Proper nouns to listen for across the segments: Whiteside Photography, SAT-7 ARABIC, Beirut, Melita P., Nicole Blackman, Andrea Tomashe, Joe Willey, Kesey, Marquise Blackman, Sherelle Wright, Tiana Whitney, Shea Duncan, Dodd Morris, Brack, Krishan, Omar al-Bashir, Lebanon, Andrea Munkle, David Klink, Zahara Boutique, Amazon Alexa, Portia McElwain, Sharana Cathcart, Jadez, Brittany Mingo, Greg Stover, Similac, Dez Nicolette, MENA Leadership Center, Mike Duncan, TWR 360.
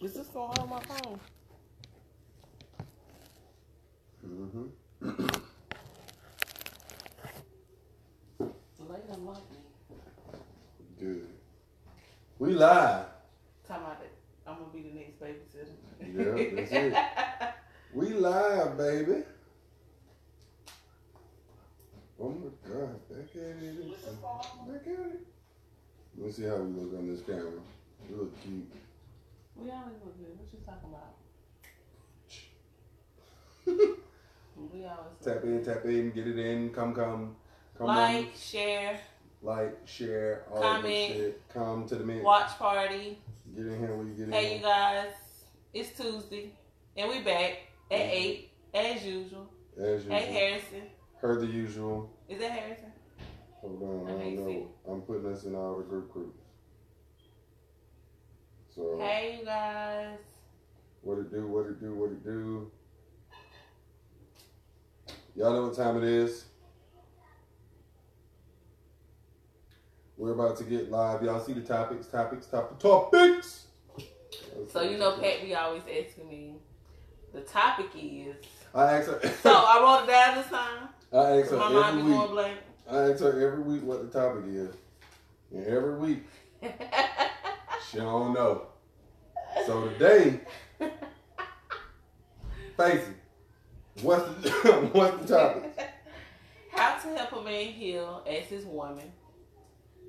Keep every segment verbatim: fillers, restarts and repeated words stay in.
Is this going on my phone? Mm-hmm. Later, Monday. Good. We live. Time out that I'm gonna be the next babysitter. Yeah, that's it. We live, baby. Oh my God, back at it. Back at it. Let's see how we look on this camera. We look cute. We always look good. What you talking about? We always tap in, tap in, get it in. Come, come, come. Like, on. share, like, share, all comment, shit. Come to the minute. Watch party. Get in here when you get hey in. Hey, you guys, it's Tuesday, and we back at yeah. eight as usual. As usual. Hey, Harrison. Heard the usual. Is that Harrison? Hold on, I don't know. See. I'm putting us in our group group. So, hey, you guys. What it do, what it do, what it do. Y'all know what time it is. We're about to get live. Y'all see the topics, topics, topic, topics. So, you know, Pat, we always asking me, the topic is. I ask her. So, I wrote it down this time. I ask her my mind be going blank. I ask her every week what the topic is. And every week, she don't know. So today, Facey, what's the, what's the topic? How to help a man heal as his woman.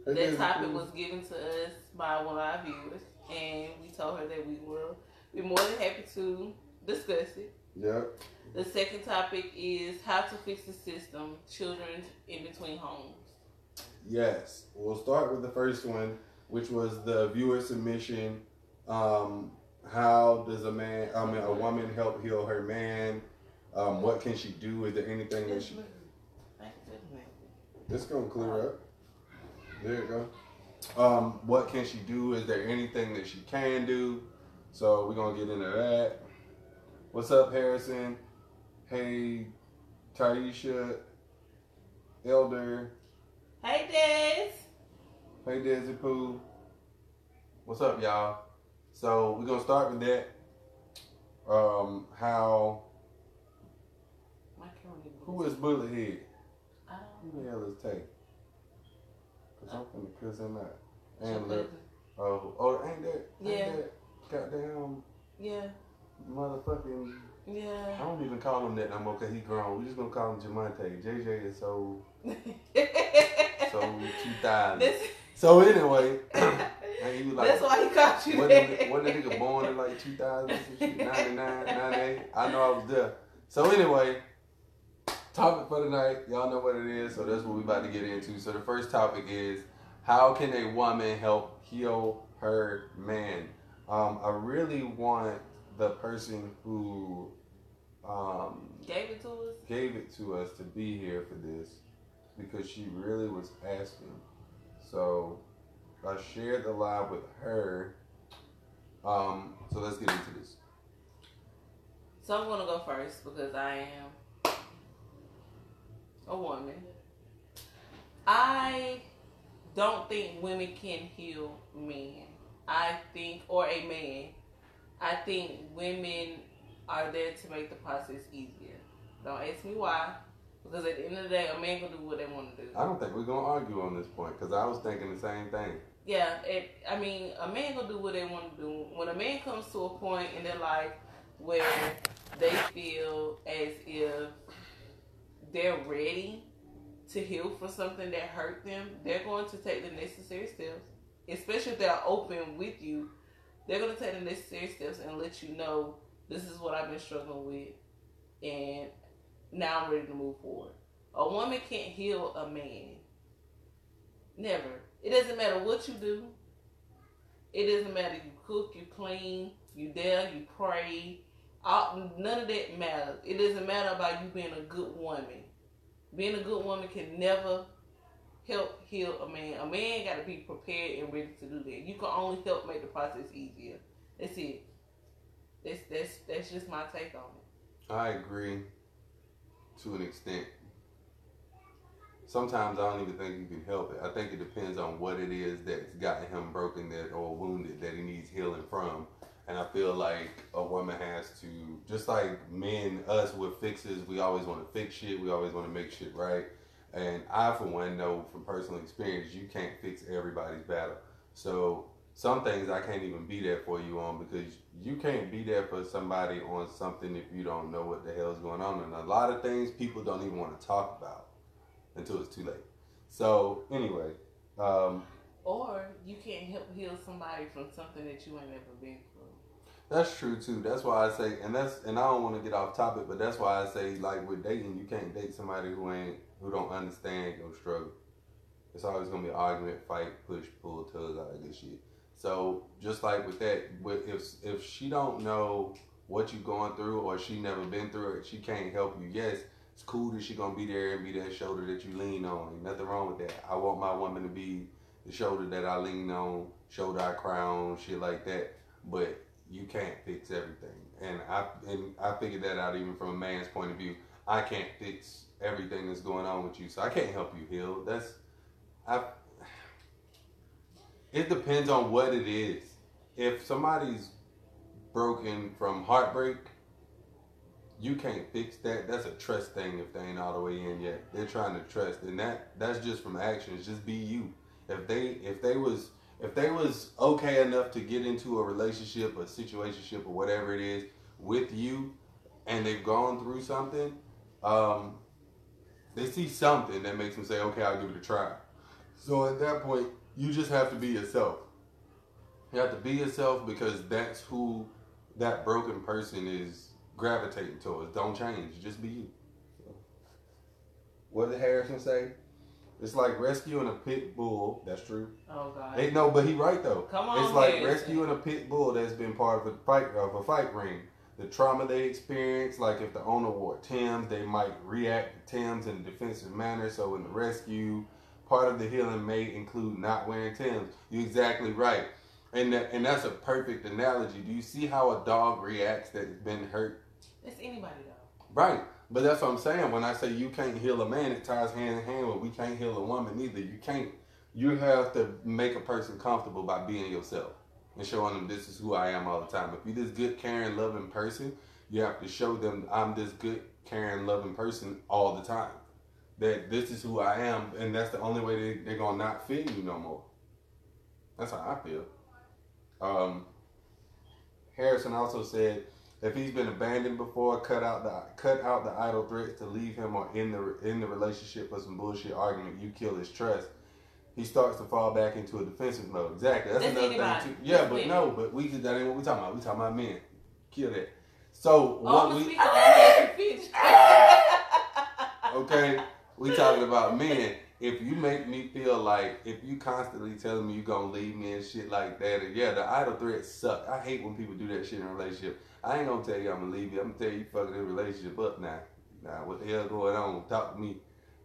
That, that topic was given to us by one of our viewers. And we told her that we were we're more than happy to discuss it. Yep. The second topic is how to fix the system, children in between homes. Yes. We'll start with the first one, which was the viewer submission. Um, how does a man, I mean, a woman help heal her man? Um, what can she do? Is there anything that she... It's going to clear up. There you go. Um, what can she do? Is there anything that she can do? So we're going to get into that. What's up, Harrison? Hey, Taisha, Elder. Hey, Dez. Hey, Desi Pooh. What's up, y'all? So we're going to start with that. Um, how... Who is Bullethead? Who the hell is Tay? Because I'm going to cuss him out. And look. Oh, oh, ain't that? Yeah. Ain't that goddamn. Yeah. Motherfucking. Yeah. I don't even call him that no more because he grown. We just going to call him Jamonte. J J is so. so two thousand. So anyway. And he was like, that's why he caught you that. Wasn't a nigga born in like two thousand, ninety-nine, ninety-eight? I know I was there. So anyway. Topic for tonight, y'all know what it is, so that's what we're about to get into. So the first topic is, how can a woman help heal her man? Um, I really want the person who um, gave it to us gave it to us to be here for this, because she really was asking. So I shared the live with her. Um, so let's get into this. So I'm gonna go first because I am a woman. I don't think women can heal men. I think, or a man, I think women are there to make the process easier. Don't ask me why, because at the end of the day, a man can do what they want to do. I don't think we're going to argue on this point, because I was thinking the same thing. Yeah, it, I mean, a man can do what they want to do. When a man comes to a point in their life where they feel as if they're ready to heal for something that hurt them, they're going to take the necessary steps, especially if they're open with you. They're going to take the necessary steps and let you know, this is what I've been struggling with, and now I'm ready to move forward. A woman can't heal a man. Never. It doesn't matter what you do. It doesn't matter, you cook, you clean, you dare, you pray. All, none of that matters. It doesn't matter about you being a good woman. Being a good woman can never help heal a man. A man got to be prepared and ready to do that. You can only help make the process easier. That's it. That's that's that's just my take on it. I agree to an extent. Sometimes I don't even think you can help it. I think it depends on what it is that's gotten him broken that or wounded that he needs healing from. And I feel like a woman has to, just like men, us with fixes, we always want to fix shit. We always want to make shit right. And I, for one, know from personal experience, you can't fix everybody's battle. So some things I can't even be there for you on, because you can't be there for somebody on something if you don't know what the hell's going on. And a lot of things people don't even want to talk about until it's too late. So anyway. Um, or you can't help heal somebody from something that you ain't never been through. That's true too. That's why I say, and that's, and I don't want to get off topic, but that's why I say, like with dating, you can't date somebody who ain't, who don't understand your struggle. It's always gonna be an argument, fight, push, pull, tugs, all that good shit. So just like with that, with if if she don't know what you going through, or she never been through it, she can't help you. Yes, it's cool that she gonna be there and be that shoulder that you lean on. Ain't nothing wrong with that. I want my woman to be the shoulder that I lean on, shoulder I cry on, shit like that. But you can't fix everything. And I and I figured that out even from a man's point of view. I can't fix everything that's going on with you, so I can't help you heal. That's, I. It depends on what it is. If somebody's broken from heartbreak, you can't fix that. That's a trust thing if they ain't all the way in yet. They're trying to trust, and that that's just from actions. Just be you. If they if they was... If they was okay enough to get into a relationship, a situationship, or whatever it is with you, and they've gone through something, um, they see something that makes them say, okay, I'll give it a try. So at that point, you just have to be yourself. You have to be yourself, because that's who that broken person is gravitating towards. Don't change. Just be you. So, what did Harrison say? It's like rescuing a pit bull. That's true. Oh, God. Ain't, no, but he right, though. Come on, It's like Harrison. rescuing a pit bull that's been part of a fight, of a fight ring. The trauma they experience, like if the owner wore Tims, they might react to Tims in a defensive manner. So in the rescue, part of the healing may include not wearing Tims. You're exactly right. And that, and that's a perfect analogy. Do you see how a dog reacts that's been hurt? It's anybody, though. Right. But that's what I'm saying. When I say you can't heal a man, it ties hand in hand with we can't heal a woman either. You can't. You have to make a person comfortable by being yourself and showing them this is who I am all the time. If you're this good, caring, loving person, you have to show them I'm this good, caring, loving person all the time. That this is who I am, and that's the only way they, they're going to not feel you no more. That's how I feel. Um, Harrison also said, if he's been abandoned before, cut out the cut out the idle threats to leave him or end the in the relationship for some bullshit argument. You kill his trust. He starts to fall back into a defensive mode. Exactly. That's, That's another anybody. thing too. Yeah, That's but anybody. no, but we that ain't what we talking about. We talking about men. Kill that. So oh, what we okay, we talking about men. If you make me feel like, if you constantly telling me you gonna leave me and shit like that, and yeah, the idle threats suck. I hate when people do that shit in a relationship. I ain't gonna tell you I'm gonna leave you. I'm gonna tell you fucking this relationship up now. Now, what the hell going on? Talk to me.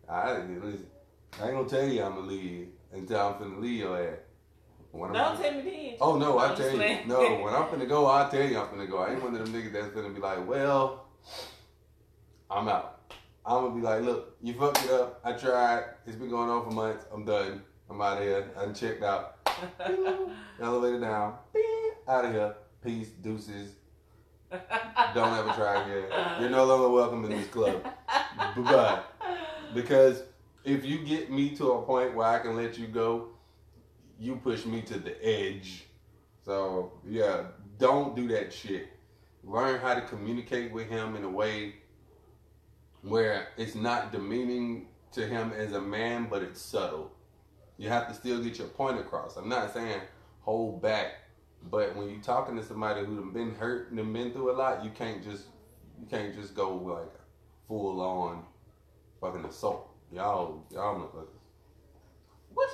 I didn't listen. I ain't gonna tell you I'm gonna leave you until I'm finna leave your ass. When Don't I'm, tell me this. Oh no, I tell you. Playing. No, when I'm finna go, I tell you I'm finna go. I ain't one of them niggas that's finna be like, well, I'm out. I'm gonna be like, look, you fucked it up. I tried. It's been going on for months. I'm done. I'm out of here. I'm checked out. Elevator down. Out of here. Peace. Deuces. Don't ever try again. You're no longer welcome in this club. Bye-bye. Because if you get me to a point where I can let you go, you push me to the edge. So, yeah, don't do that shit. Learn how to communicate with him in a way where it's not demeaning to him as a man, but it's subtle. You have to still get your point across. I'm not saying hold back, but when you're talking to somebody who's been hurt and been through a lot, you can't just you can't just go like full on fucking assault. Y'all, y'all motherfuckers. What?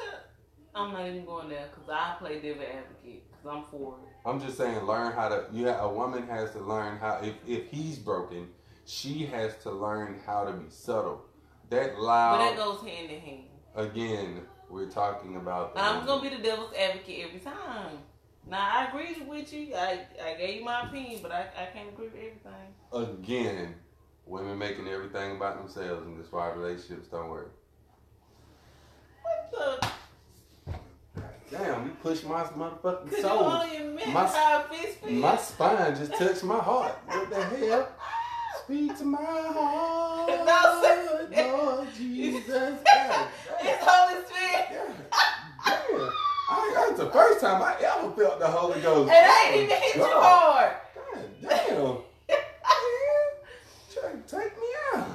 I'm not even going there because I play devil advocate because I'm for it. I'm just saying, learn how to. Yeah, a woman has to learn how. If if he's broken, she has to learn how to be subtle. That loud. But that goes hand in hand. Again, we're talking about. But I'm gonna be the devil's advocate every time. Now I agree with you. I I gave you my opinion, but I I can't agree with everything. Again, women making everything about themselves, and that's why relationships don't work. What the? damn, you pushed my motherfucking soul. My, my spine just touched my heart. What the hell? Speak to my heart, Lord Jesus. God, it's Holy Spirit. God, damn. I, that's the first time I ever felt the Holy Ghost. And I ain't even hit you hard. God damn. Trying to take me out.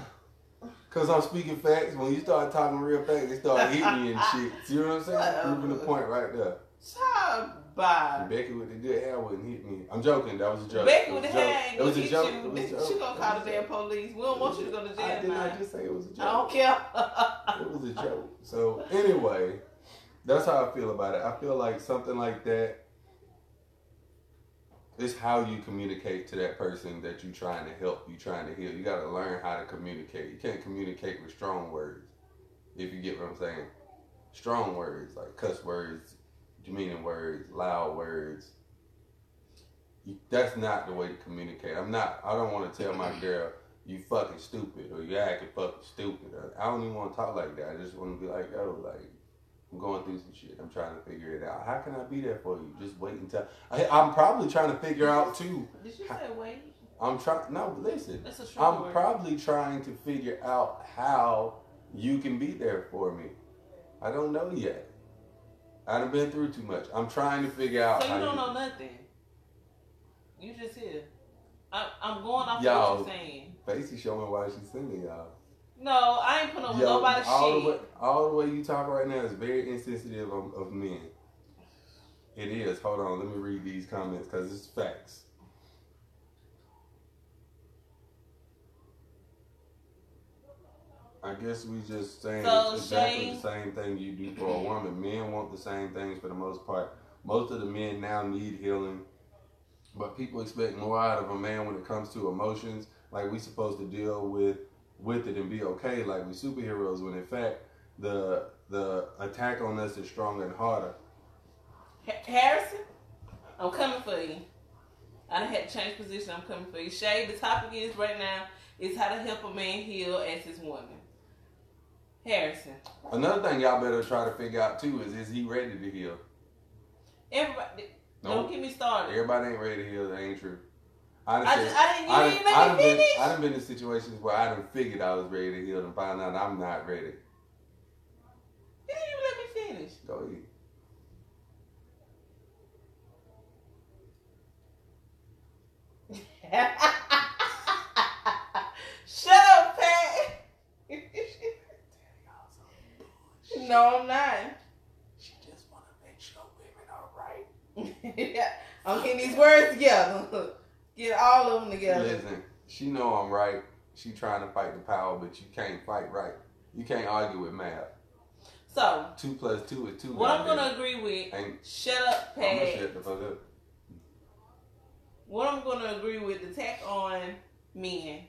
Cause I'm speaking facts. When you start talking real facts, they start hitting me and shit. You know what I'm saying? Proving the point right there. Stop by. Becky with the good hair wouldn't hit me. I'm joking. That was a joke. Becky with the hair ain't gonna hit you. It was a joke. She gonna call the damn police. We don't want you to go to jail. I did not just say it was a joke. I don't care. It was a joke. So anyway, that's how I feel about it. I feel like something like that is how you communicate to that person that you're trying to help, you're trying to heal. You got to learn how to communicate. You can't communicate with strong words, if you get what I'm saying. Strong words, like cuss words, demeaning words, loud words. You, that's not the way to communicate. I'm not, I don't want to tell my girl, you fucking stupid, or you acting fucking stupid. I don't even want to talk like that. I just want to be like, yo, like, I'm going through some shit. I'm trying to figure it out. How can I be there for you? Just wait until... I, I'm probably trying to figure out, too. Did you how, say wait? I'm trying... No, listen. That's a strong I'm word. Probably trying to figure out how you can be there for me. I don't know yet. I done been through too much. I'm trying to figure out... So you how don't you know nothing? You just here. I, I'm going off y'all, what you're saying. Basically showing why she's singing, y'all. No, I ain't putting on Yo, nobody's all shit. The way, all the way you talk right now is very insensitive of, of men. It is. Hold on. Let me read these comments because it's facts. I guess we just saying so it's exactly Shane, the same thing you do for a woman. Men want the same things for the most part. Most of the men now need healing. But people expect more out of a man when it comes to emotions. Like we supposed to deal with with it and be okay like we superheroes, when in fact the the attack on us is stronger and harder. Harrison, I'm coming for you. I done had to change position. I'm coming for you. Shay, the topic is right now is how to help a man heal as his woman. Harrison. Another thing y'all better try to figure out too is is he ready to heal? Everybody, nope. Don't get me started. Everybody ain't ready to heal. That ain't true. Honestly, I, just, I didn't, you I didn't, didn't let I me finish. Been, I done been in situations where I done figured I was ready to heal and find out I'm not ready. You didn't even let me finish. Go ahead. Shut up, Pat. No, I'm not. She just want to make sure women are right. Yeah. I'm getting these words together. Get all of them together. Listen, she know I'm right. She trying to fight the power, but you can't fight right. You can't argue with math. So two plus two is two. What I'm gonna there. agree with. And shut up, Pat. I'm gonna shut the fuck up. What I'm gonna agree with, the attack on men.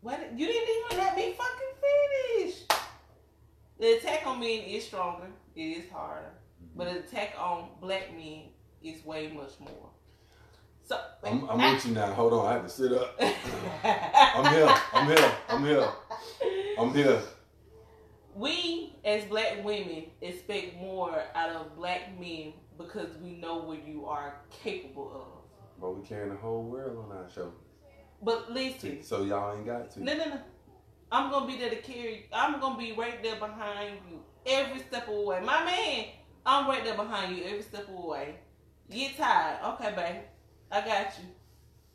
What you didn't even let me fucking finish. The attack on men is stronger. It is harder, mm-hmm. but the attack on black men is way much more. So, I'm, I'm I, with you now. Hold on. I have to sit up. I'm here. I'm here. I'm here. I'm here. We, as black women, expect more out of black men because we know what you are capable of. But we carrying the whole world on our shoulders. But listen. So y'all ain't got to. No, no, no. I'm going to be there to carry. I'm going to be right there behind you every step of the way. My man, I'm right there behind you every step of the way. Get tired. Okay, babe. I got you.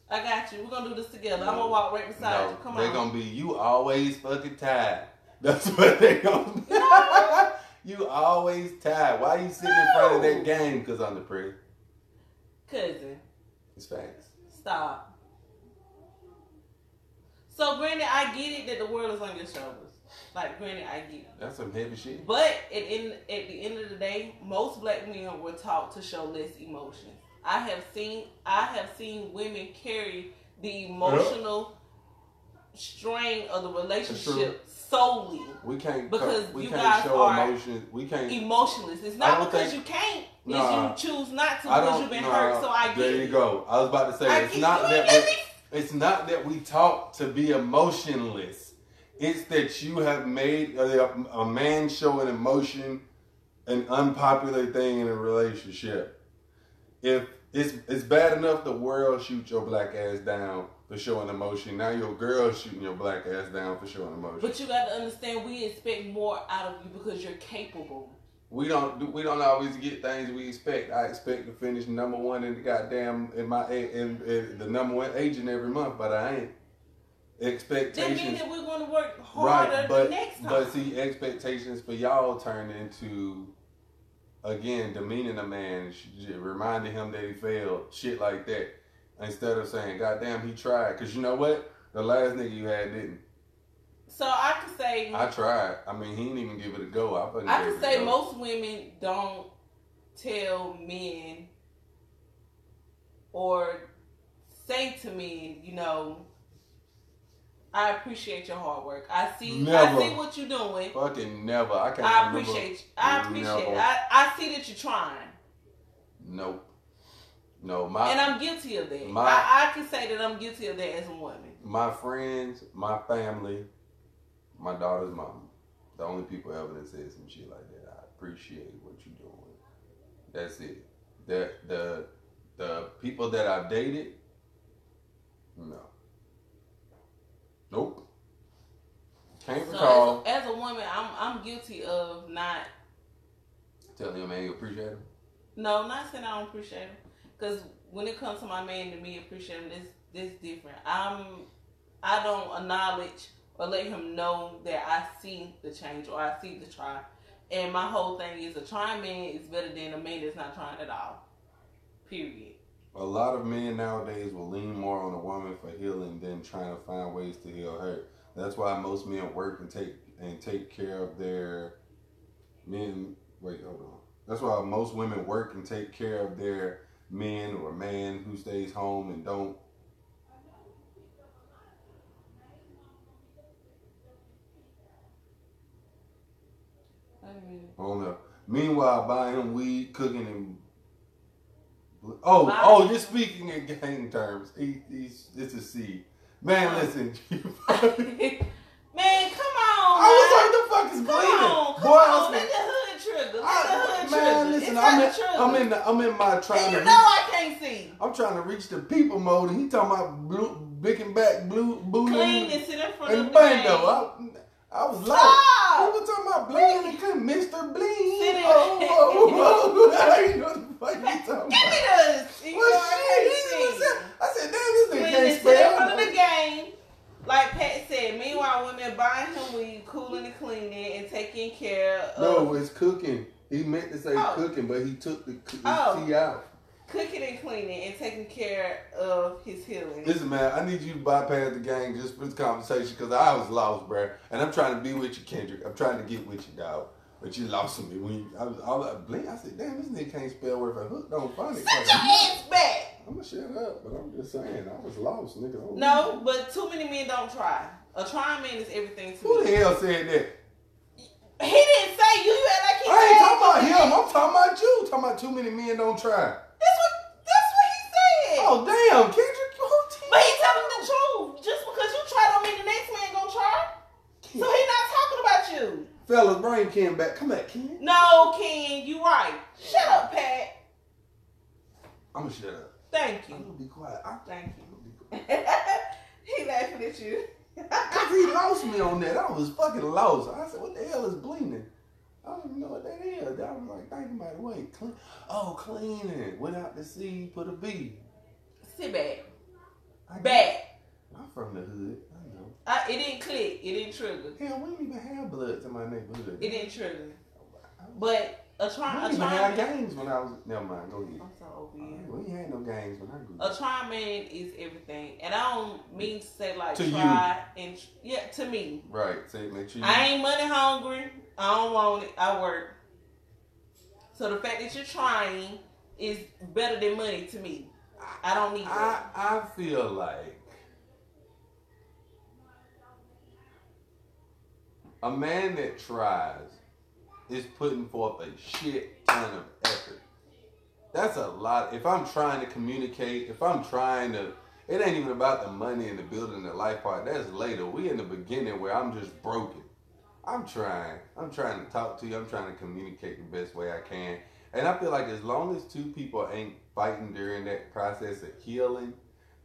I got you. We're going to do this together. No, I'm going to walk right beside no, you. Come on. They're going to be, you always fucking tired. That's what they're going to be. No. You always tired. Why you sitting no. in front of that game? Because I'm the pretty. Cousin. It's facts. Stop. So, granted, I get it that the world is on your shoulders. Like, granted, I get it. That's some heavy shit. But at, in, at the end of the day, most black men were taught to show less emotion. I have seen I have seen women carry the emotional strain of the relationship solely. We can't because we you can't guys show are emotions. We can't emotionless. It's not because think, you can't. Nah, it's you choose not to because you've been nah, hurt. So I get there you it. go. I was about to say I it's not that we, it's not that we taught to be emotionless. It's that you have made a, a man show an emotion an unpopular thing in a relationship. If it's it's bad enough the world shoots your black ass down for showing emotion, now your girl's shooting your black ass down for showing emotion. But you gotta understand, we expect more out of you because you're capable. We don't we don't always get things we expect. I expect to finish number one in the goddamn in my in, in the number one agent every month, but I ain't. Expectations. That means that we're going to work harder right, but, the next time. But see, expectations for y'all turn into, again, demeaning a man, reminding him that he failed, shit like that. Instead of saying, goddamn, he tried. Because you know what? The last nigga you had didn't. So I could say... I tried. I mean, he didn't even give it a go. I, I could say most women don't tell men or say to men, you know... I appreciate your hard work. I see never. I see what you're doing. Fucking never. I can't I appreciate you. I appreciate it. I, I see that you're trying. Nope. No, my And I'm guilty of that. My, I, I can say that I'm guilty of that as a woman. My friends, my family, my daughter's mom. The only people ever that said some shit like that. I appreciate what you're doing. That's it. The the the people that I've dated, no. Nope. Can't so recall. As a, as a woman, I'm I'm guilty of not telling your man you appreciate him. No, not saying I don't appreciate him. Because when it comes to my man, to me appreciate him, it's it's different. I'm I don't acknowledge or let him know that I see the change or I see the try. And my whole thing is a trying man is better than a man that's not trying at all. Period. A lot of men nowadays will lean more on a woman for healing than trying to find ways to heal her. That's why most men work and take and take care of their men. Wait, hold on. That's why most women work and take care of their men or man who stays home and don't. Hold up. Meanwhile, buying him weed, cooking, and. Oh, my oh! You're speaking in gang terms. He, he's it's a C. Man, listen. Man, come on. I was like, the fuck is bleeding? Come bleeding? Boy, on, let the hood trigger. Let the hood man, trigger. Listen, I'm in, trigger. I'm in. The, I'm in my trying. And you to know reach, I can't see. I'm trying to reach the people mode, and he talking about blue, big and back, blue, blue, clean and sit in front and of the window. I was like, we were talking about Bling and couldn't Mister Bling. Oh, whoa, whoa, whoa. I didn't know what the fuck you talking about. Give me this. You well, shit, he said, I said, damn, this nigga can't spell. Sit in front of the game, like Pat said, meanwhile, women buying him weed, cooling and cleaning, and taking care of. No, it's cooking. He meant to say oh. cooking, but he took the, the oh. tea out. Cooking and cleaning and taking care of his healing. Listen, man, I need you to bypass the gang just for this conversation because I was lost, bruh. And I'm trying to be with you, Kendrick. I'm trying to get with you, dog. But you lost me. When you, I was all like, blink. I said, damn, this nigga can't spell word for hook. Don't find it. Shut your ass back. I'm going to shut up, but I'm just saying, I was lost, nigga. Oh, no, man. But too many men don't try. A trying man is everything to Who me. Who the hell said that? He didn't say you. You act like he I ain't talking about him. I'm talking about you. I'm talking about too many men don't try. That's what that's what he said. Oh damn, Kendrick, who But he telling the truth. Just because you try don't mean the next man gonna try. So he not talking about you. Fellas, bring Ken back. Come back, Ken. No, Ken, you right. Shut up, Pat. I'ma shut up. Thank you. I'm gonna be quiet. I thank you. I'm gonna be quiet. He laughing at you. Cause he lost me on that. I was fucking lost. I said, what the hell is bleeding? I don't even know what that is. I was like, thank you by the way. Clean. Oh, cleaning. Went out to sea, put a B. Sit back. I back. I'm from the hood. I know. I, it didn't click. It didn't trigger. Hell, we didn't even have bloods in my neighborhood. It didn't trigger. I, I, but a trying man. We didn't have gangs when I was. Never mind. Go ahead. I'm so over you. Right, we ain't had no gangs when I grew up. A trying man is everything. And I don't mean to say like to try you. and. Yeah, to me. Right. Say it, make sure you. I ain't money hungry. I don't want it. I work. So the fact that you're trying is better than money to me. I don't need that. I, I feel like a man that tries is putting forth a shit ton of effort. That's a lot. If I'm trying to communicate, if I'm trying to, it ain't even about the money and the building and the life part. That's later. We in the beginning where I'm just broken. I'm trying. I'm trying to talk to you. I'm trying to communicate the best way I can. And I feel like as long as two people ain't fighting during that process of healing,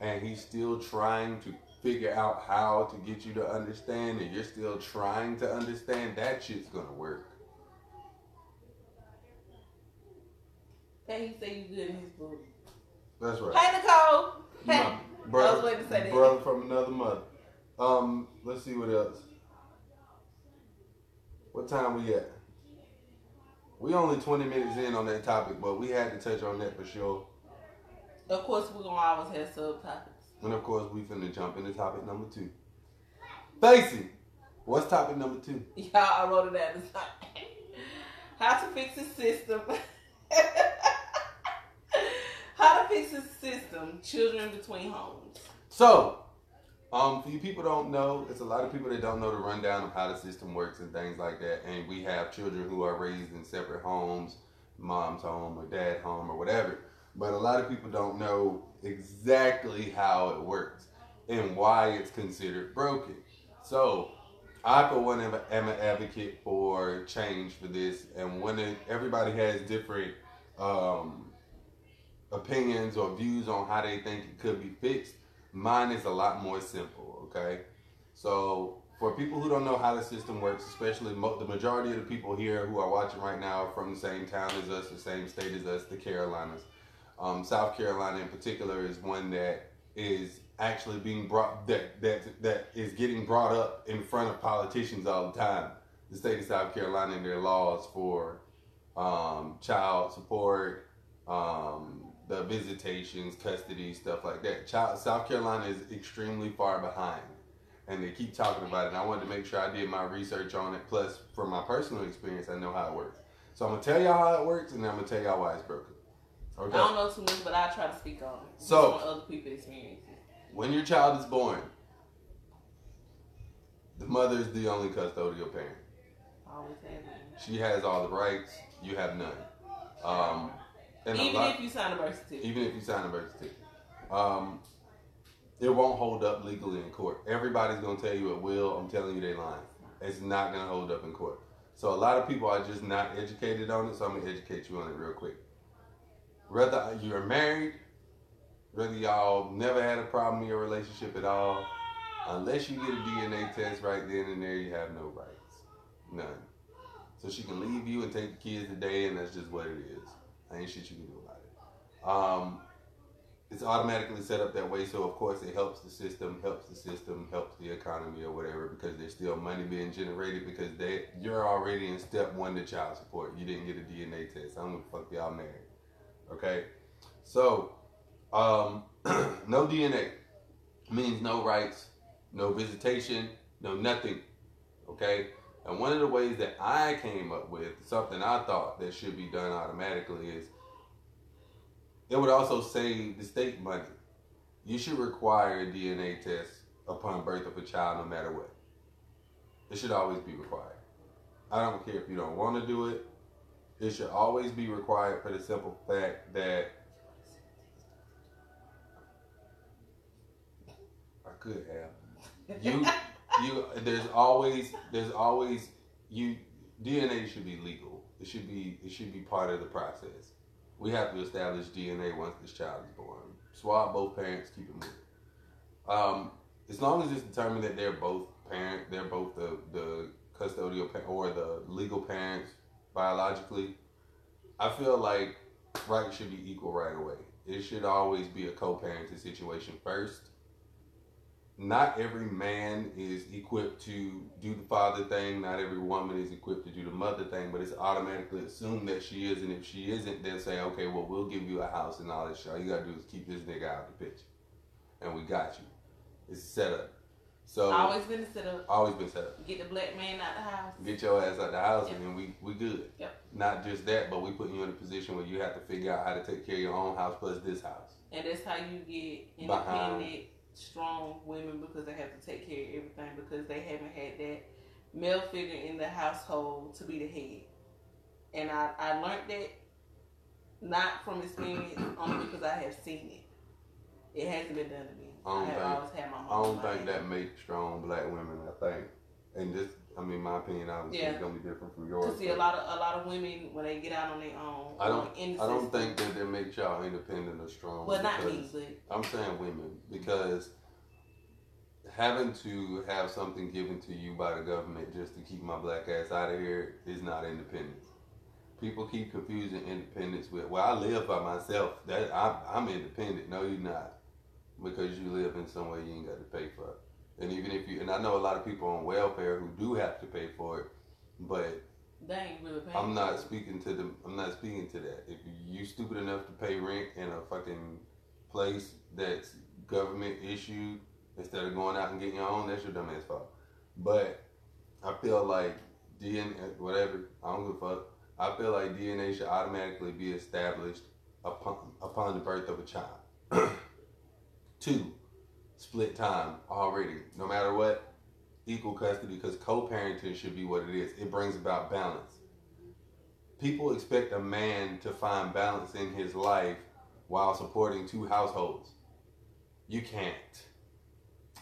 and he's still trying to figure out how to get you to understand, and you're still trying to understand, that shit's gonna work. That he say you good in his booty. That's right. Hey, Nicole. Hey. No, brother, I was waiting to say that. Brother from another mother. Um, let's see what else. What time we at? We only twenty minutes in on that topic, but we had to touch on that for sure. Of course, we're gonna always have subtopics. And of course, we finna jump into topic number two. Facey, what's topic number two? Y'all, I wrote it down. It's like, how to fix the system. How to fix the system, children between homes. So, um, for you people don't know, it's a lot of people that don't know the rundown of how the system works and things like that. And we have children who are raised in separate homes, mom's home or dad's home or whatever. But a lot of people don't know exactly how it works and why it's considered broken. So I, for one, am, a, am an advocate for change for this. And when it, everybody has different um, opinions or views on how they think it could be fixed, mine is a lot more simple, okay? So for people who don't know how the system works, especially mo- the majority of the people here who are watching right now are from the same town as us, the same state as us, the Carolinas. Um, South Carolina in particular is one that is actually being brought, that, that that is getting brought up in front of politicians all the time. The state of South Carolina and their laws for um, child support, um, the visitations, custody, stuff like that. Child, South Carolina is extremely far behind and they keep talking about it. And I wanted to make sure I did my research on it. Plus, from my personal experience, I know how it works. So I'm going to tell y'all how it works and then I'm going to tell y'all why it's broken. Okay. I don't know too much, but I try to speak on it. So, on other people's experiences. When your child is born, the mother is the only custodial parent. I always have that. She has all the rights. You have none. Um, and even lot, if you sign a birth certificate. Even if you sign a birth certificate, um, it won't hold up legally in court. Everybody's gonna tell you it will. I'm telling you they lying. It's not gonna hold up in court. So a lot of people are just not educated on it. So I'm gonna educate you on it real quick. Whether you're married, whether y'all never had a problem in your relationship at all, unless you get a D N A test right then and there, you have no rights. None. So she can leave you and take the kids today, and that's just what it is. Ain't shit you can do about it. Um, it's automatically set up that way, so of course it helps the system, helps the system, helps the economy or whatever, because there's still money being generated because they, you're already in step one to child support. You didn't get a D N A test. I don't give a fuck if y'all married. Okay, so um, no D N A means no rights, no visitation, no nothing. Okay, and one of the ways that I came up with something I thought that should be done automatically is it would also save the state money. You should require a D N A test upon birth of a child, no matter what. It should always be required. I don't care if you don't want to do it. It should always be required for the simple fact that I could have you. You there's always there's always you D N A should be legal. It should be it should be part of the process. We have to establish D N A once this child is born. Swab both parents. Keep it moving. Um, as long as it's determined that they're both parent, they're both the the custodial parent or the legal parents. Biologically, I feel like rights should be equal right away. It should always be a co-parenting situation first. Not every man is equipped to do the father thing. Not every woman is equipped to do the mother thing, but it's automatically assumed that she is. And if she isn't, they'll say, okay, well, we'll give you a house and all that shit. All you got to do is keep this nigga out of the picture. And we got you. It's set up. So always been set up. Always been set up. Get the black man out the house. Get your ass out the house, yep. And then we, we good. Yep. Not just that, but we putting you in a position where you have to figure out how to take care of your own house plus this house. And that's how you get independent, Behind. strong women, because they have to take care of everything because they haven't had that male figure in the household to be the head. And I, I learned that not from experience, only because I have seen it. It hasn't been done to me. I, I, don't, have think, always had my I don't think that makes strong black women, I think. And this I mean, my opinion obviously yeah. is gonna be different from yours. To see a lot of a lot of women when they get out on their own. I don't. Like, I don't think that they make y'all independent or strong. Well, not me, but I'm saying women, because having to have something given to you by the government just to keep my black ass out of here is not independence. People keep confusing independence with, well, I live by myself. That I'm, I'm independent. No, you're not, because you live in somewhere you ain't got to pay for it. And even if you, and I know a lot of people on welfare who do have to pay for it, but they ain't really paying. I'm not speaking to them. I'm not speaking to that. If you stupid enough to pay rent in a fucking place that's government issued instead of going out and getting your own, that's your dumb ass fault. But I feel like D N A, whatever, I don't give a fuck. I feel like D N A should automatically be established upon upon the birth of a child. Two. Split time already, no matter what, equal custody, because co-parenting should be what it is. It brings about balance. People expect a man to find balance in his life while supporting two households. You can't.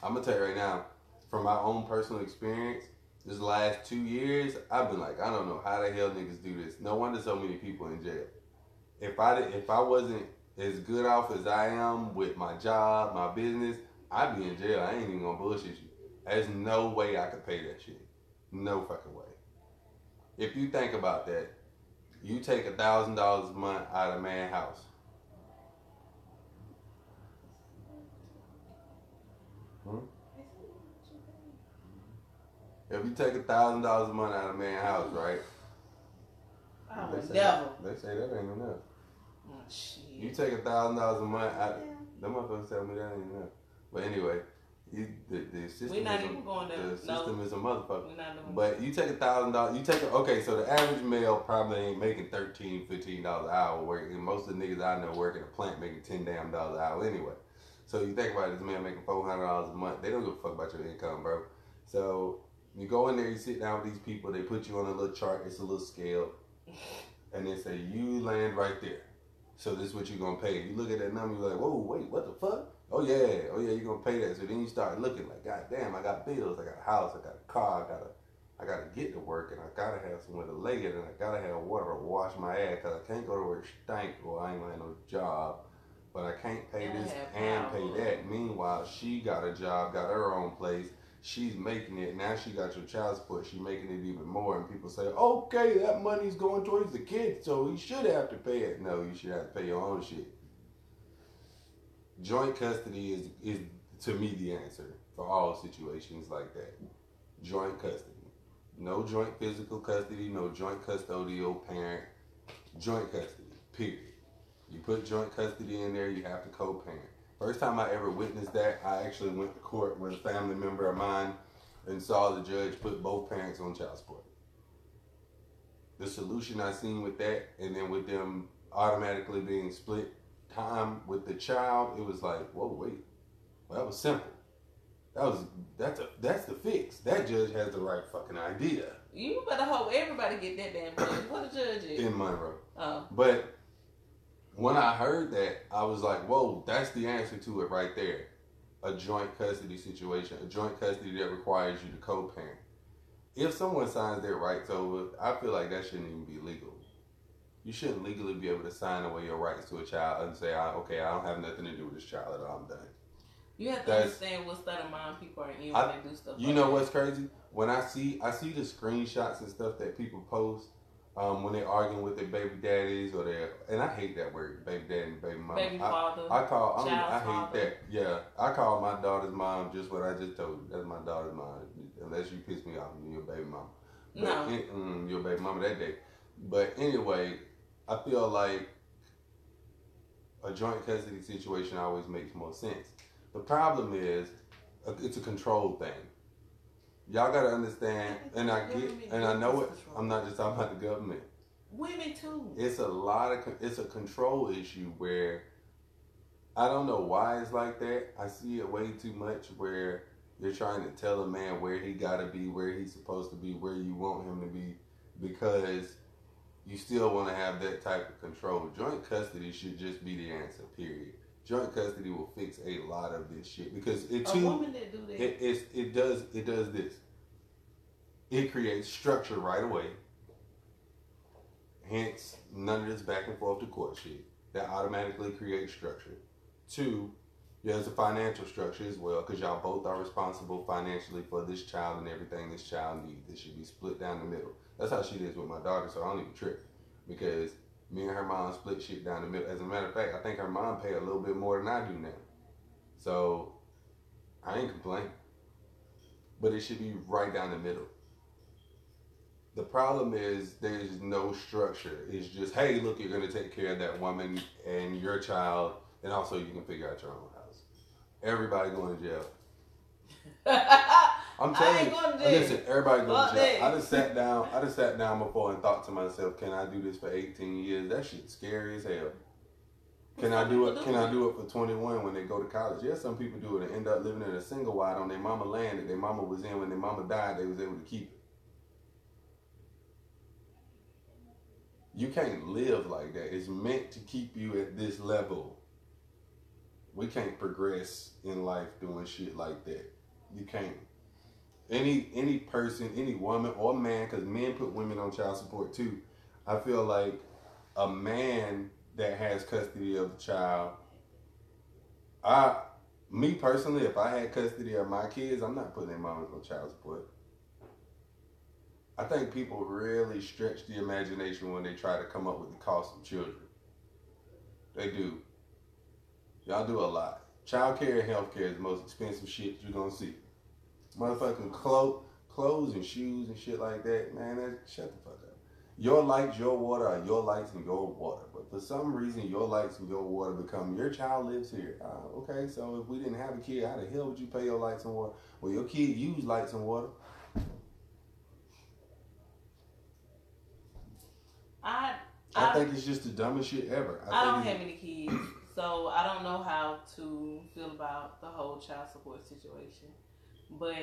I'm going to tell you right now, from my own personal experience, this last two years, I've been like, I don't know how the hell niggas do this. No wonder so many people in jail. If I, did, if I wasn't as good off as I am with my job, my business, I'd be in jail. I ain't even gonna bullshit you. There's no way I could pay that shit. No fucking way. If you think about that, you take a thousand dollars a month out of man's house. Hmm? If you take a thousand dollars a month out of man's house, right? Oh, they say that, they say that ain't enough. Oh, shit. You take a thousand dollars a month out. Yeah. Them motherfuckers tell me that ain't enough. But anyway, you, the, the system, not is, even a, going to, the system no, is a mmotherfucker. But you take a thousand dollars, you take a, okay, so the average male probably ain't making thirteen, fifteen dollars an hour working. Most of the niggas I know work in a plant making ten damn dollars an hour anyway. So you think about it, this man making four hundred dollars a month. They don't give a fuck about your income, bro. So you go in there, you sit down with these people, they put you on a little chart, it's a little scale, and they say, you land right there. So this is what you're going to pay. You look at that number, you're like, whoa, wait, what the fuck? Oh yeah, oh yeah, you're gonna pay that. So then you start looking like, God damn, I got bills, I got a house, I got a car, I gotta, I gotta get to work, and I gotta have somewhere to lay it, and I gotta have water to wash my ass, cause I can't go to work stank, or I ain't gonna have no job, but I can't pay this and pay that. Meanwhile, she got a job, got her own place, she's making it. Now she got your child support, she's making it even more, and people say, okay, that money's going towards the kids, so he should have to pay it. No, you should have to pay your own shit. Joint custody is, is, to me, the answer for all situations like that. Joint custody. No joint physical custody, no joint custodial parent. Joint custody, period. You put joint custody in there, you have to co-parent. First time I ever witnessed that, I actually went to court with a family member of mine and saw the judge put both parents on child support. The solution I seen with that, and then with them automatically being split time with the child, it was like, whoa, wait, well, that was simple. That was that's a that's the fix. That judge has the right fucking idea. You better hope everybody get that damn judge. What a judge is in Monroe. Oh, but when I heard that, I was like, whoa, that's the answer to it right there. A joint custody situation, a joint custody that requires you to co-parent. If someone signs their rights over, I feel like that shouldn't even be legal. You shouldn't legally be able to sign away your rights to a child and say, I, okay, I don't have nothing to do with this child at all, I'm done. You have to That's, understand what state of mind people are in when I, they do stuff. You like know that. What's crazy? When I see I see the screenshots and stuff that people post um, when they're arguing with their baby daddies or their, and I hate that word, baby daddy and baby mama. Baby I, father. I call, I, mean, I hate father. that. Yeah, I call my daughter's mom just what I just told you. That's my daughter's mom. Unless you piss me off, you're your baby mama. But no. It, mm, your baby mama that day. But anyway, I feel like a joint custody situation always makes more sense. The problem is, it's a control thing. Y'all gotta understand, and I get, and I know it. I'm not just talking about the government. Women too. It's a lot of, it's a control issue where I don't know why it's like that. I see it way too much where you're trying to tell a man where he gotta be, where he's supposed to be, where you want him to be, because you still want to have that type of control. Joint custody should just be the answer, period. Joint custody will fix a lot of this shit, because it too, a woman that do that. It, it, it does it does this. it creates structure right away. Hence, none of this back and forth to court shit. That automatically creates structure. Two, there's a financial structure as well, because y'all both are responsible financially for this child and everything this child needs. It should be split down the middle. That's how she did with my daughter, so I don't even trip. Because me and her mom split shit down the middle. As a matter of fact, I think her mom paid a little bit more than I do now. So, I ain't complaining. But it should be right down the middle. The problem is there's no structure. It's just, hey, look, you're going to take care of that woman and your child, and also you can figure out your own house. Everybody going to jail. I'm telling I ain't going to jail. Listen, everybody going to jail. I just sat down. I just sat down before and thought to myself, can I do this for eighteen years? That shit's scary as hell. Can I do it? Can I do it for twenty-one when they go to college? Yes, some people do it and end up living in a single wide on their mama land that their mama was in when their mama died. They was able to keep it. You can't live like that. It's meant to keep you at this level. We can't progress in life doing shit like that. You can't. Any any person, any woman or man, because men put women on child support too. I feel like a man that has custody of the child, I, me personally, if I had custody of my kids, I'm not putting their mom on child support. I think people really stretch the imagination when they try to come up with the cost of children. They do. Y'all do a lot. Child care and health care is the most expensive shit you're gonna see. Motherfucking clo- clothes and shoes and shit like that, man, that, shut the fuck up. Your lights, your water are your lights and your water. But for some reason, your lights and your water become, your child lives here. Uh, okay, so if we didn't have a kid, how the hell would you pay your lights and water? Well, your kid used lights and water. I I, I think it's just the dumbest shit ever. I, I don't have any kids, so I don't know how to feel about the whole child support situation. But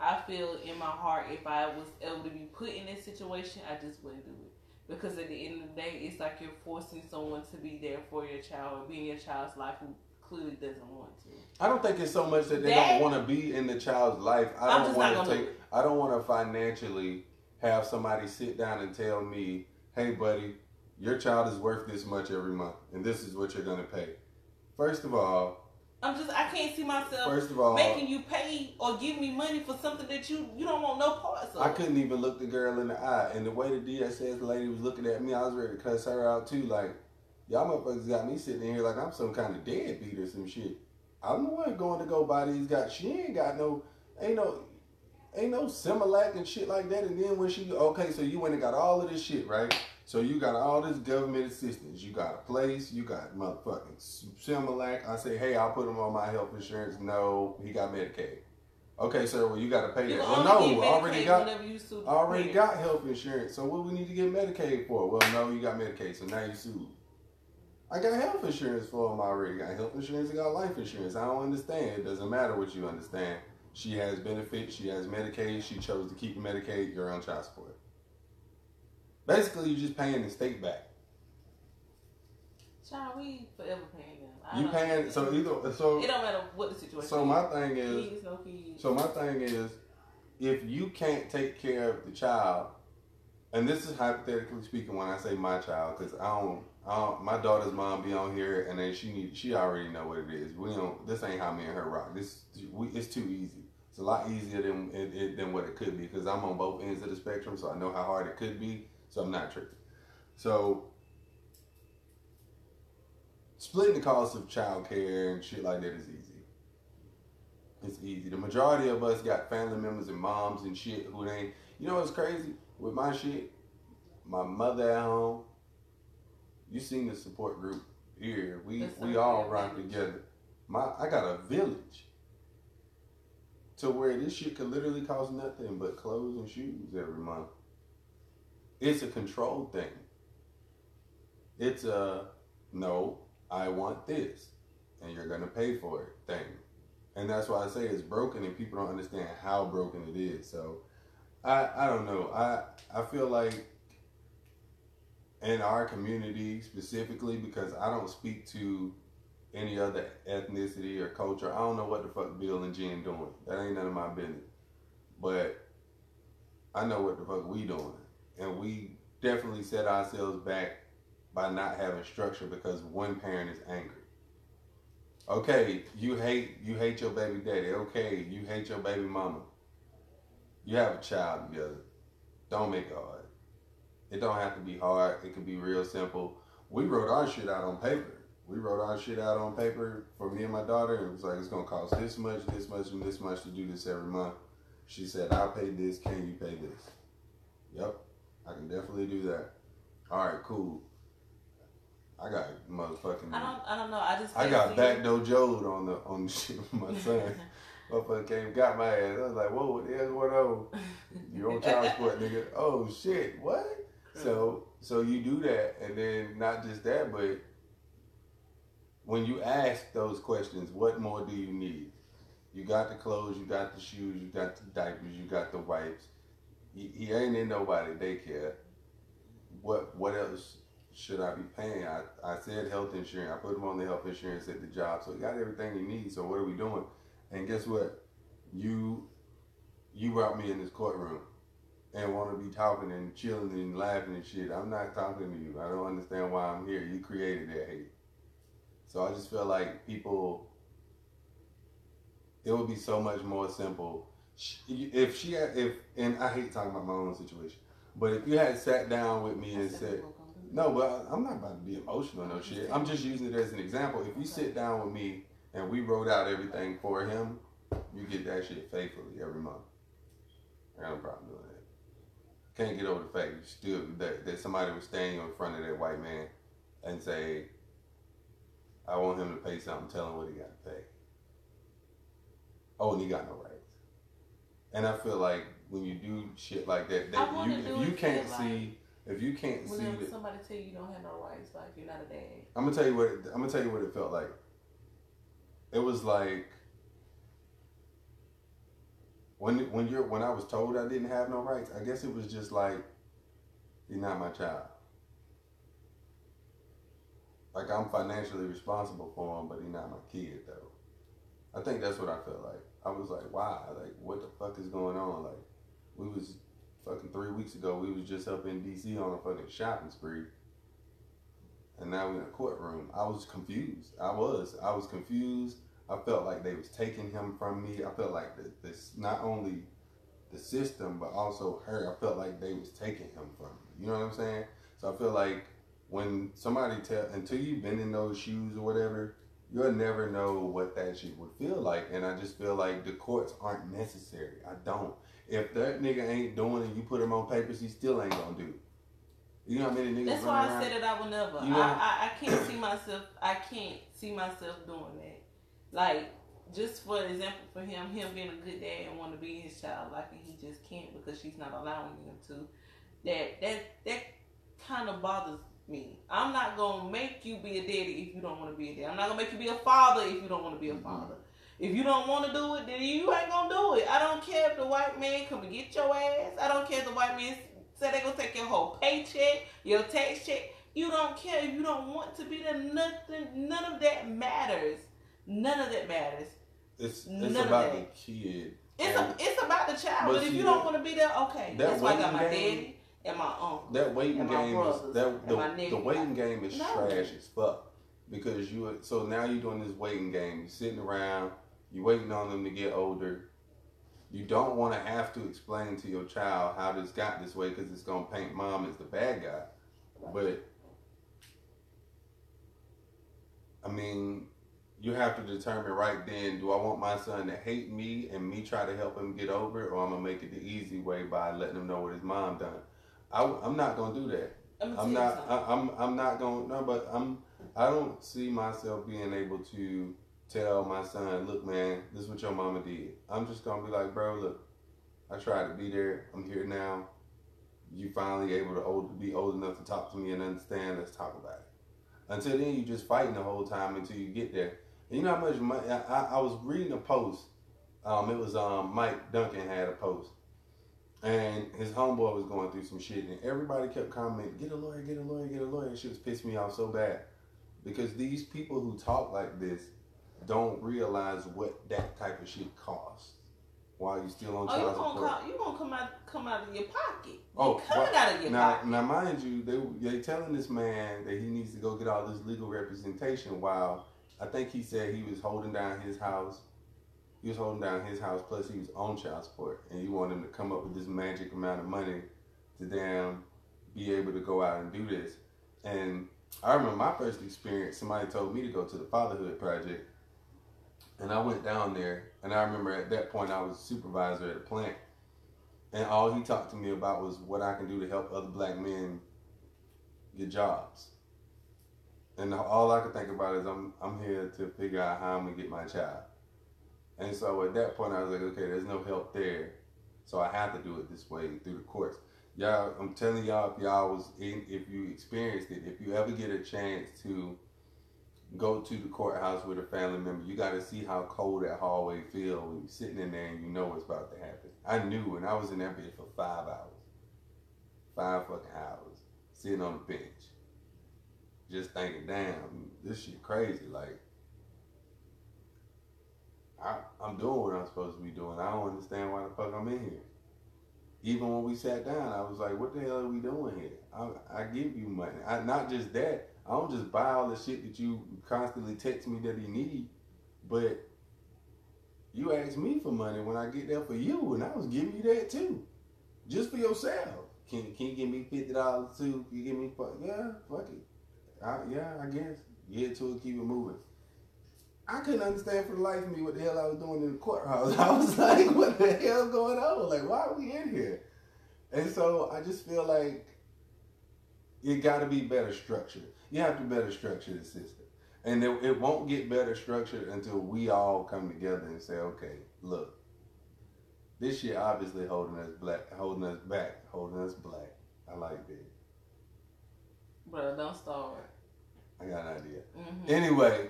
I feel in my heart, if I was able to be put in this situation, I just wouldn't do it. Because at the end of the day, it's like you're forcing someone to be there for your child or be in your child's life who clearly doesn't want to. I don't think it's so much that they that, don't want to be in the child's life. I I'm don't want to take. Do I don't want to financially have somebody sit down and tell me, hey, buddy, your child is worth this much every month, and this is what you're going to pay. First of all, I'm just, I can't see myself first of all, making you pay or give me money for something that you, you don't want no parts of. I couldn't even look the girl in the eye. And the way the D S S lady was looking at me, I was ready to cuss her out too. Like, y'all motherfuckers got me sitting in here like I'm some kind of deadbeat or some shit. I'm the one going to go buy these guys. She ain't got no, ain't no, Ain't no Similac and shit like that. And then when she, okay, so you went and got all of this shit, right? So you got all this government assistance. You got a place. You got motherfucking Similac. I say, hey, I'll put him on my health insurance. No, he got Medicaid. Okay, sir, well, you got to pay that. Well, no, we already got already got health insurance. So what we need to get Medicaid for? Well, no, you got Medicaid, so now you sued. I got health insurance for him already. Got health insurance and got life insurance. I don't understand. It doesn't matter what you understand. She has benefits, she has Medicaid, she chose to keep Medicaid, you're on child support. Basically, you're just paying the state back. Child, we forever paying them. I you paying, so either, so. It don't matter what the situation so is. So my thing is, kids, no kids. So my thing is, if you can't take care of the child, and this is hypothetically speaking when I say my child, because I don't, I don't, my daughter's mom be on here, and then she need, she already know what it is. We don't. This ain't how me and her rock. This we, it's too easy. It's a lot easier than it, it, than what it could be because I'm on both ends of the spectrum, so I know how hard it could be. So I'm not tripping. So splitting the cost of childcare and shit like that is easy. It's easy. The majority of us got family members and moms and shit who ain't. You know what's crazy with my shit? My mother at home. You seen the support group here. We we all rock together. My I got a village to where this shit could literally cost nothing but clothes and shoes every month. It's a control thing. It's a, no, I want this, and you're going to pay for it thing. And that's why I say it's broken, and people don't understand how broken it is. So I, I don't know. I I feel like in our community specifically, because I don't speak to any other ethnicity or culture. I don't know what the fuck Bill and Jen doing. That ain't none of my business. But I know what the fuck we doing. And we definitely set ourselves back by not having structure because one parent is angry. Okay, you hate you hate your baby daddy. Okay, you hate your baby mama. You have a child together. Don't make it hard. It don't have to be hard. It can be real simple. We wrote our shit out on paper. We wrote our shit out on paper for me and my daughter. And it was like, it's going to cost this much, this much, and this much to do this every month. She said, I'll pay this. Can you pay this? Yep. I can definitely do that. All right, cool. I got motherfucking... I don't, I don't know. I just... I got back dojoed on the, on the shit with my son. Motherfucker came, got my ass. I was like, whoa, what the hell's going on? You're on child support, nigga. Oh, shit. What? So, so you do that, and then not just that, but when you ask those questions, what more do you need? You got the clothes, you got the shoes, you got the diapers, you got the wipes. He, he ain't in nobody daycare. What what else should I be paying? I, I said health insurance. I put him on the health insurance at the job, so he got everything he needs. So what are we doing? And guess what? You you brought me in this courtroom and want to be talking and chilling and laughing and shit. I'm not talking to you. I don't understand why I'm here. You created that hate. So I just feel like people, it would be so much more simple. She, if she had, if, and I hate talking about my own situation, but if you had sat down with me and said, no, but I'm not about to be emotional, no shit. I'm just using it as an example. If you sit down with me and we wrote out everything for him, you get that shit faithfully every month. I don't have a problem doing that. Can't get over the fact that, still, that, that somebody was standing in front of that white man and say, I want him to pay something, tell him what he got to pay. Oh, and he got no rights. And I feel like when you do shit like that, that you, if you can't see, like, if you can't see, whenever somebody tell you you don't have no rights, like you're not a dad. I'm gonna tell you what I'm gonna tell you what it felt like. It was like when when you're when I was told I didn't have no rights, I guess it was just like, you're not my child. Like, I'm financially responsible for him, but he's not my kid, though. I think that's what I felt like. I was like, why? Like, what the fuck is going on? Like, we was fucking three weeks ago, we was just up in D C on a fucking shopping spree. And now we're in a courtroom. I was confused. I was. I was confused. I felt like they was taking him from me. I felt like the, this, not only the system, but also her. I felt like they was taking him from me. You know what I'm saying? So I feel like, when somebody tell, until you've been in those shoes or whatever, you'll never know what that shit would feel like. And I just feel like the courts aren't necessary. I don't. If that nigga ain't doing it, you put him on papers, he still ain't gonna do it. You know how many niggas? That's why I around? Said it. I will never. You know? I, I I can't see myself. I can't see myself doing that. Like, just for example, for him, him being a good dad and want to be his child, like, and he just can't because she's not allowing him to. That that that kind of bothers me. I'm not gonna make you be a daddy if you don't want to be a daddy. I'm not gonna make you be a father if you don't want to be a father. If you don't want to do it, then you ain't gonna do it. I don't care if the white man come and get your ass. I don't care if the white man say they gonna take your whole paycheck, your tax check. You don't care if you don't want to be there. Nothing, none of that matters. None of that matters. It's, it's about the kid. It's a, it's about the child. But if you don't want to be there, okay. That's why I got my daddy. And my uncle. That waiting game brothers, is that the, the waiting game is no. trash as fuck. Because you so now you're doing this waiting game. You're sitting around, you're waiting on them to get older. You don't want to have to explain to your child how this got this way because it's gonna paint mom as the bad guy. But I mean, you have to determine right then, do I want my son to hate me and me try to help him get over it, or I'm gonna make it the easy way by letting him know what his mom done. I, I'm not gonna do that. I'm, I'm not. I, I'm. I'm not gonna. No, but I'm. I don't see myself being able to tell my son, "Look, man, this is what your mama did." I'm just gonna be like, "Bro, look, I tried to be there. I'm here now. You finally able to old, be old enough to talk to me and understand. Let's talk about it." Until then, you just fighting the whole time until you get there. And you know how much money? I, I, I was reading a post. Um, it was um Mike Duncan had a post. And his homeboy was going through some shit, and everybody kept commenting, "Get a lawyer, get a lawyer, get a lawyer." And shit was pissing me off so bad, because these people who talk like this don't realize what that type of shit costs. Why are you still on child oh, support? Oh, you gonna come out, come out of your pocket? Oh, you coming out of your now, pocket? Now, mind you, they they telling this man that he needs to go get all this legal representation. While I think he said he was holding down his house, he was holding down his house. Plus, he was on child support, and you want him to come up with this magic amount of money to damn be able to go out and do this. And I remember my first experience. Somebody told me to go to the Fatherhood Project. And I went down there, and I remember at that point I was a supervisor at a plant, and all he talked to me about was what I can do to help other black men get jobs. And all I could think about is I'm I'm here to figure out how I'm gonna get my child. And so at that point I was like, okay, there's no help there, so I have to do it this way through the courts. Y'all, I'm telling y'all, if y'all was in, if you experienced it, if you ever get a chance to go to the courthouse with a family member, you got to see how cold that hallway feels when you're sitting in there and you know what's about to happen. I knew, and I was in that bed for five hours. Five fucking hours. Sitting on the bench. Just thinking, damn, this shit crazy. Like, I, I'm doing what I'm supposed to be doing. I don't understand why the fuck I'm in here. Even when we sat down, I was like, what the hell are we doing here? I, I give you money. I, not just that. I don't just buy all the shit that you constantly text me that you need, but you ask me for money when I get there for you, and I was giving you that too, just for yourself. Can can you give me fifty dollars too? You give me fuck yeah, fuck it, I, yeah, I guess. Yeah, to keep it moving. I couldn't understand for the life of me what the hell I was doing in the courthouse. I was like, what the hell going on? Like, why are we in here? And so I just feel like it got to be better structured. You have to better structure the system. And it, it won't get better structured until we all come together and say, okay, look, this shit obviously holding us black, holding us back, holding us black. I like that. Brother, don't start. I got an idea. Mm-hmm. Anyway,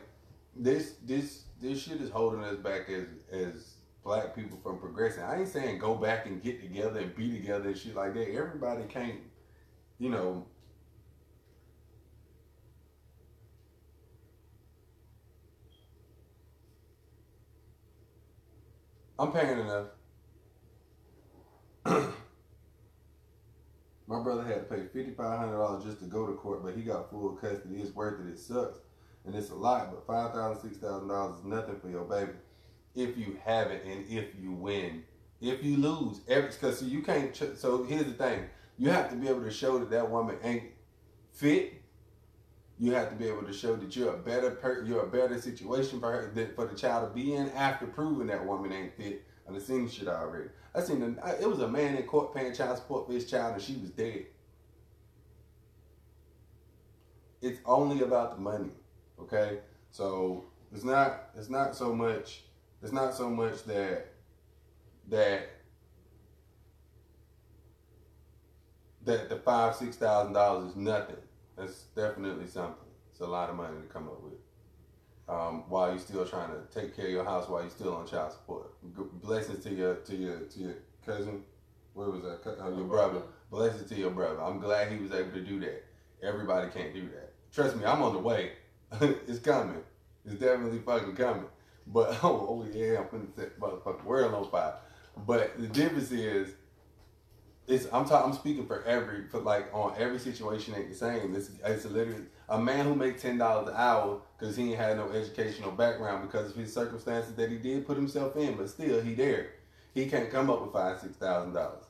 this this this shit is holding us back as as black people from progressing. I ain't saying go back and get together and be together and shit like that. Everybody can't, you know, I'm paying enough. My brother had to pay fifty-five hundred dollars just to go to court, but he got full custody. It's worth it. It sucks. And it's a lot, but five thousand dollars, six thousand dollars is nothing for your baby if you have it and if you win. If you lose, because so you can't, ch- so here's the thing. You have to be able to show that that woman ain't fit. You have to be able to show that you're a better per, you're a better situation for her, that for the child to be in after proving that woman ain't fit. I've seen shit already. I seen the, I, it was a man in court paying child support for his child and she was dead. It's only about the money, okay? So it's not it's not so much it's not so much that that that the five six thousand dollars is nothing. That's definitely something. It's a lot of money to come up with. Um, while you're still trying to take care of your house, while you're still on child support. Blessings to your to your to your cousin. Where was that? Uh, your brother. Blessings to your brother. I'm glad he was able to do that. Everybody can't do that. Trust me, I'm on the way. It's coming. It's definitely fucking coming. But oh, oh yeah, I'm putting that motherfucking world on fire. But the difference is, It's, I'm talking. I'm speaking for every, for like on every situation ain't the same. It's, it's a literally a man who makes ten dollars an hour because he ain't had no educational background because of his circumstances that he did put himself in, but still he there. He can't come up with five six thousand dollars.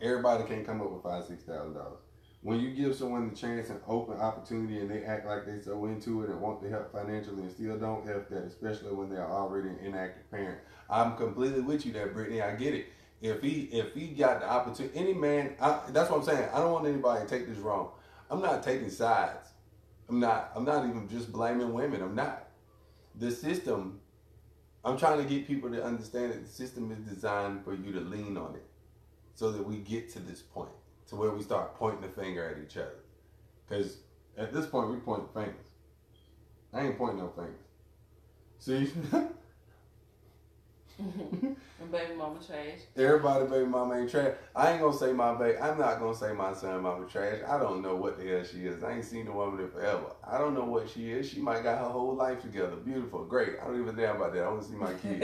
Everybody can't come up with five six thousand dollars. When you give someone the chance and open opportunity and they act like they so into it and want to help financially and still don't help that, especially when they're already an inactive parent. I'm completely with you there, Brittany. I get it. If he if he got the opportunity, any man, I, that's what I'm saying. I don't want anybody to take this wrong. I'm not taking sides. I'm not, I'm not even just blaming women. I'm not. The system, I'm trying to get people to understand that the system is designed for you to lean on it so that we get to this point. To where we start pointing the finger at each other. Because at this point, we point fingers. I ain't pointing no fingers. See? And baby mama trash. Everybody baby mama ain't trash. I ain't gonna say my baby. I'm not gonna say my son mama trash. I don't know what the hell she is. I ain't seen the woman in forever. I don't know what she is. She might got her whole life together. Beautiful, great. I don't give a damn about that. I want to see my kid.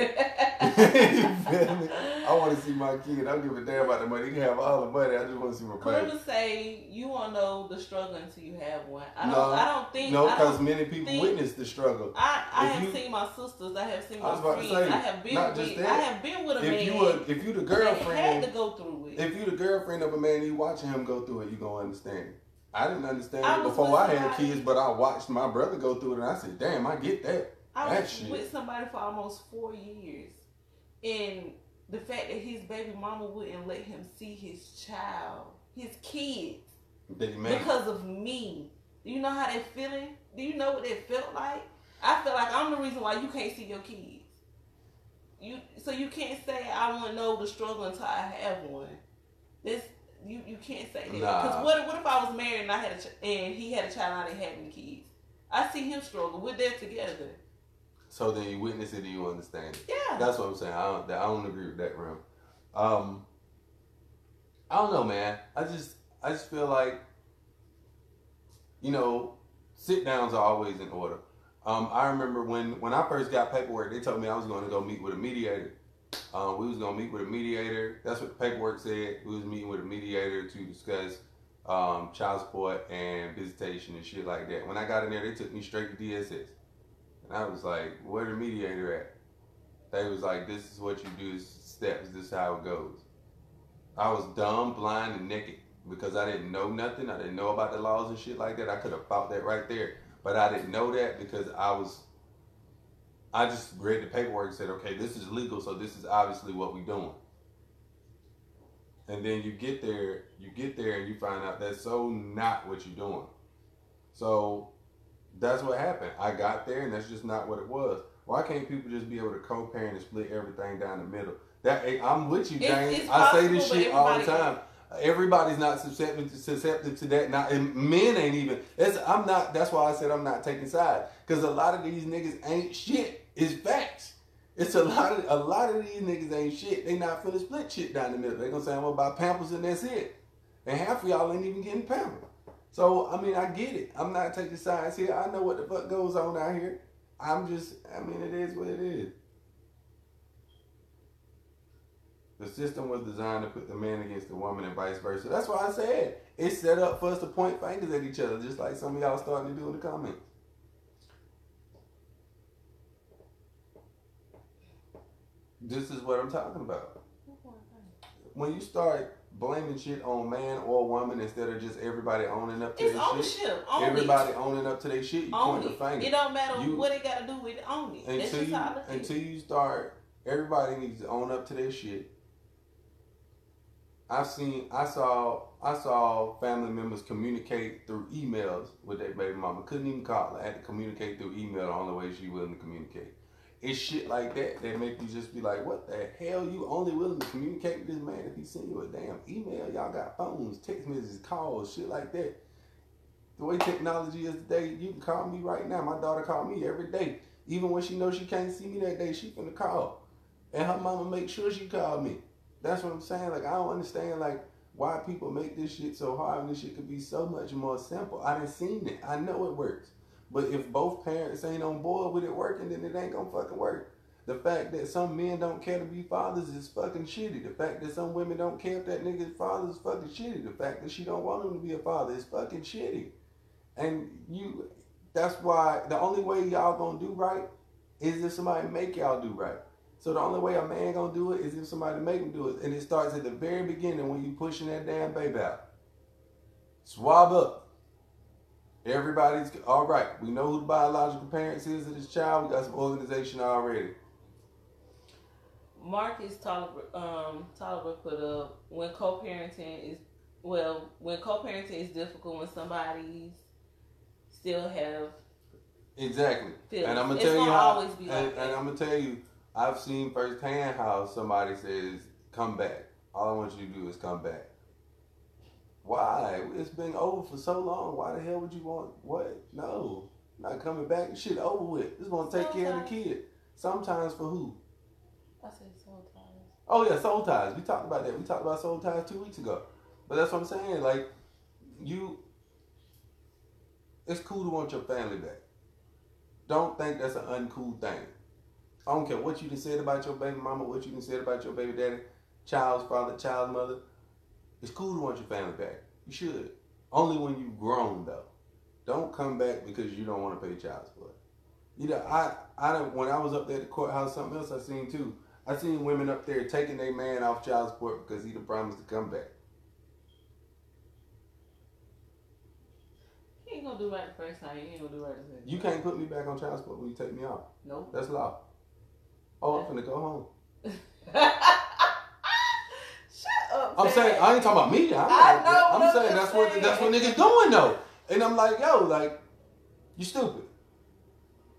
You feel me? I want to see my kid. I don't give a damn about the money. You can have all the money. I just want to see my baby. I'm gonna say you won't know the struggle until you have one. I don't. No, I don't think. No, because many people think, witness the struggle. I I if have you, seen my sisters. I have seen my friends. I have been. Not just that. I have been. With a if man, you were, if you the girlfriend, had to go through it. If you the girlfriend of a man, you watching him go through it, you gonna understand. I didn't understand I it before I had kids, but I watched my brother go through it, and I said, "Damn, I get that." I that was shit. with somebody for almost four years, and the fact that his baby mama wouldn't let him see his child, his kids, because of me. Do you know how that feeling? Do you know what that felt like? I feel like I'm the reason why you can't see your kids. You so you can't say I won't know the struggle until I have one. This you, you can't say that because nah. what what if I was married and I had a ch and he had a child and I didn't have any kids? I see him struggle. We're there together. So then you witness it and you understand it. Yeah, that's what I'm saying. I don't I don't agree with that, Ram. Um, I don't know, man. I just I just feel like you know sit downs are always in order. Um, I remember when, when I first got paperwork, they told me I was going to go meet with a mediator. Um, we was going to meet with a mediator. That's what the paperwork said. We was meeting with a mediator to discuss um, child support and visitation and shit like that. When I got in there, they took me straight to D S S. And I was like, where the mediator at? They was like, this is what you do, this is steps, this is how it goes. I was dumb, blind, and naked because I didn't know nothing. I didn't know about the laws and shit like that. I could have fought that right there. But I didn't know that because I was, I just read the paperwork and said, okay, this is legal, so this is obviously what we're doing. And then you get there, you get there and you find out that's so not what you're doing. So that's what happened. I got there and that's just not what it was. Why can't people just be able to co-parent and split everything down the middle? That I'm with you, James. It's, it's possible, I say this shit all the time. Everybody's not susceptible to, susceptible to that. Now, and men ain't even. That's I'm not. That's why I said I'm not taking sides. Cause a lot of these niggas ain't shit. It's facts. It's a lot of a lot of these niggas ain't shit. They not finna split shit down the middle. They gonna say I'm gonna buy Pampers and that's it. And half of y'all ain't even getting Pampers. So I mean, I get it. I'm not taking sides here. I know what the fuck goes on out here. I'm just. I mean, it is what it is. The system was designed to put the man against the woman and vice versa. That's why I said it's set up for us to point fingers at each other, just like some of y'all starting to do in the comments. This is what I'm talking about. When you start blaming shit on man or woman instead of just everybody owning up to their shit. It's ownership. Own everybody it. owning up to their shit, you own point it. the finger. It don't matter you, what it got to do with it, own it. Until, That's just you, how I until you start, everybody needs to own up to their shit. I've seen, I saw, I saw family members communicate through emails with their baby mama. Couldn't even call her. I had to communicate through email the only way she willing to communicate. It's shit like that that make you just be like, what the hell? You only willing to communicate with this man if he send you a damn email. Y'all got phones, text messages, calls, shit like that. The way technology is today, you can call me right now. My daughter called me every day. Even when she knows she can't see me that day, she finna call. And her mama make sure she called me. That's what I'm saying. Like, I don't understand, like, why people make this shit so hard and this shit could be so much more simple. I done seen it. I know it works. But if both parents ain't on board with it working, then it ain't gonna fucking work. The fact that some men don't care to be fathers is fucking shitty. The fact that some women don't care if that nigga's father is fucking shitty. The fact that she don't want him to be a father is fucking shitty. And you, that's why the only way y'all gonna do right is if somebody make y'all do right. So the only way a man gonna do it is if somebody make him do it. And it starts at the very beginning when you pushing that damn baby out. Swab up. Everybody's all right. We know who the biological parents is of this child. We got some organization already. Marcus Tolliver, um, Tolliver put up, when co-parenting is, well, when co-parenting is difficult when somebody's still have Exactly. feelings. And I'm gonna tell you how, always be like and, and I'm gonna tell you I've seen firsthand how somebody says, come back. All I want you to do is come back. Why? It's been over for so long. Why the hell would you want what? No. Not coming back. Shit over with. It's going to take sometimes, care of the kid. Sometimes for who? I said sometimes. Oh yeah, soul ties. We talked about that. We talked about soul ties two weeks ago. But that's what I'm saying. Like, you, it's cool to want your family back. Don't think that's an uncool thing. I don't care what you done said about your baby mama, what you done said about your baby daddy, child's father, child's mother. It's cool to want your family back. You should. Only when you've grown, though. Don't come back because you don't want to pay child support. You know, I, I when I was up there at the courthouse, something else I seen too. I seen women up there taking their man off child support because he done promised to come back. He ain't gonna do right the first time. He ain't gonna do right the second time. You can't put me back on child support when you take me off. No. Nope. That's law. Oh, I'm finna go home. Shut up. I'm man. saying I ain't talking about me. I'm, I know. I'm saying that's saying. what that's what niggas doing though. And I'm like, yo, like, you stupid.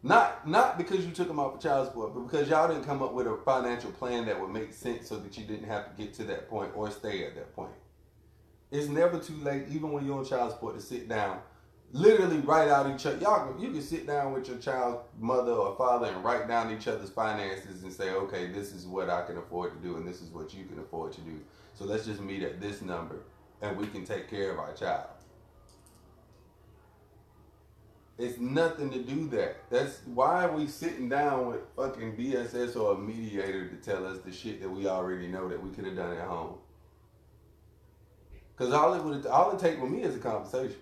Not not because you took them off of child support, but because y'all didn't come up with a financial plan that would make sense so that you didn't have to get to that point or stay at that point. It's never too late, even when you're on child support, to sit down. Literally write out each other. Y'all, you can sit down with your child's mother or father and write down each other's finances and say, okay, this is what I can afford to do and this is what you can afford to do. So let's just meet at this number and we can take care of our child. It's nothing to do that. That's why are we sitting down with fucking B S S or a mediator to tell us the shit that we already know that we could have done at home. Cause all it would all it take with me is a conversation.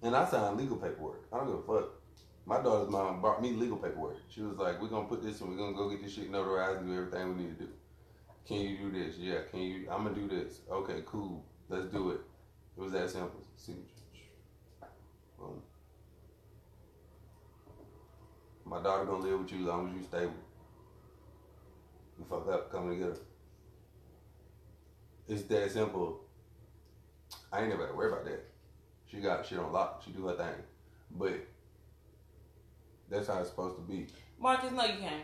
And I signed legal paperwork. I don't give a fuck. My daughter's mom brought me legal paperwork. She was like, "We're gonna put this and we're gonna go get this shit notarized and do everything we need to do. Can you do this? Yeah. Can you? I'm gonna do this. Okay, cool. Let's do it." It was that simple. Signature. Boom. My daughter gonna live with you as long as you stable. You fuck up, come and get her. It's that simple. I ain't never had to worry about that. She got shit on lock. She do her thing. But that's how it's supposed to be. Marcus, no, you can't.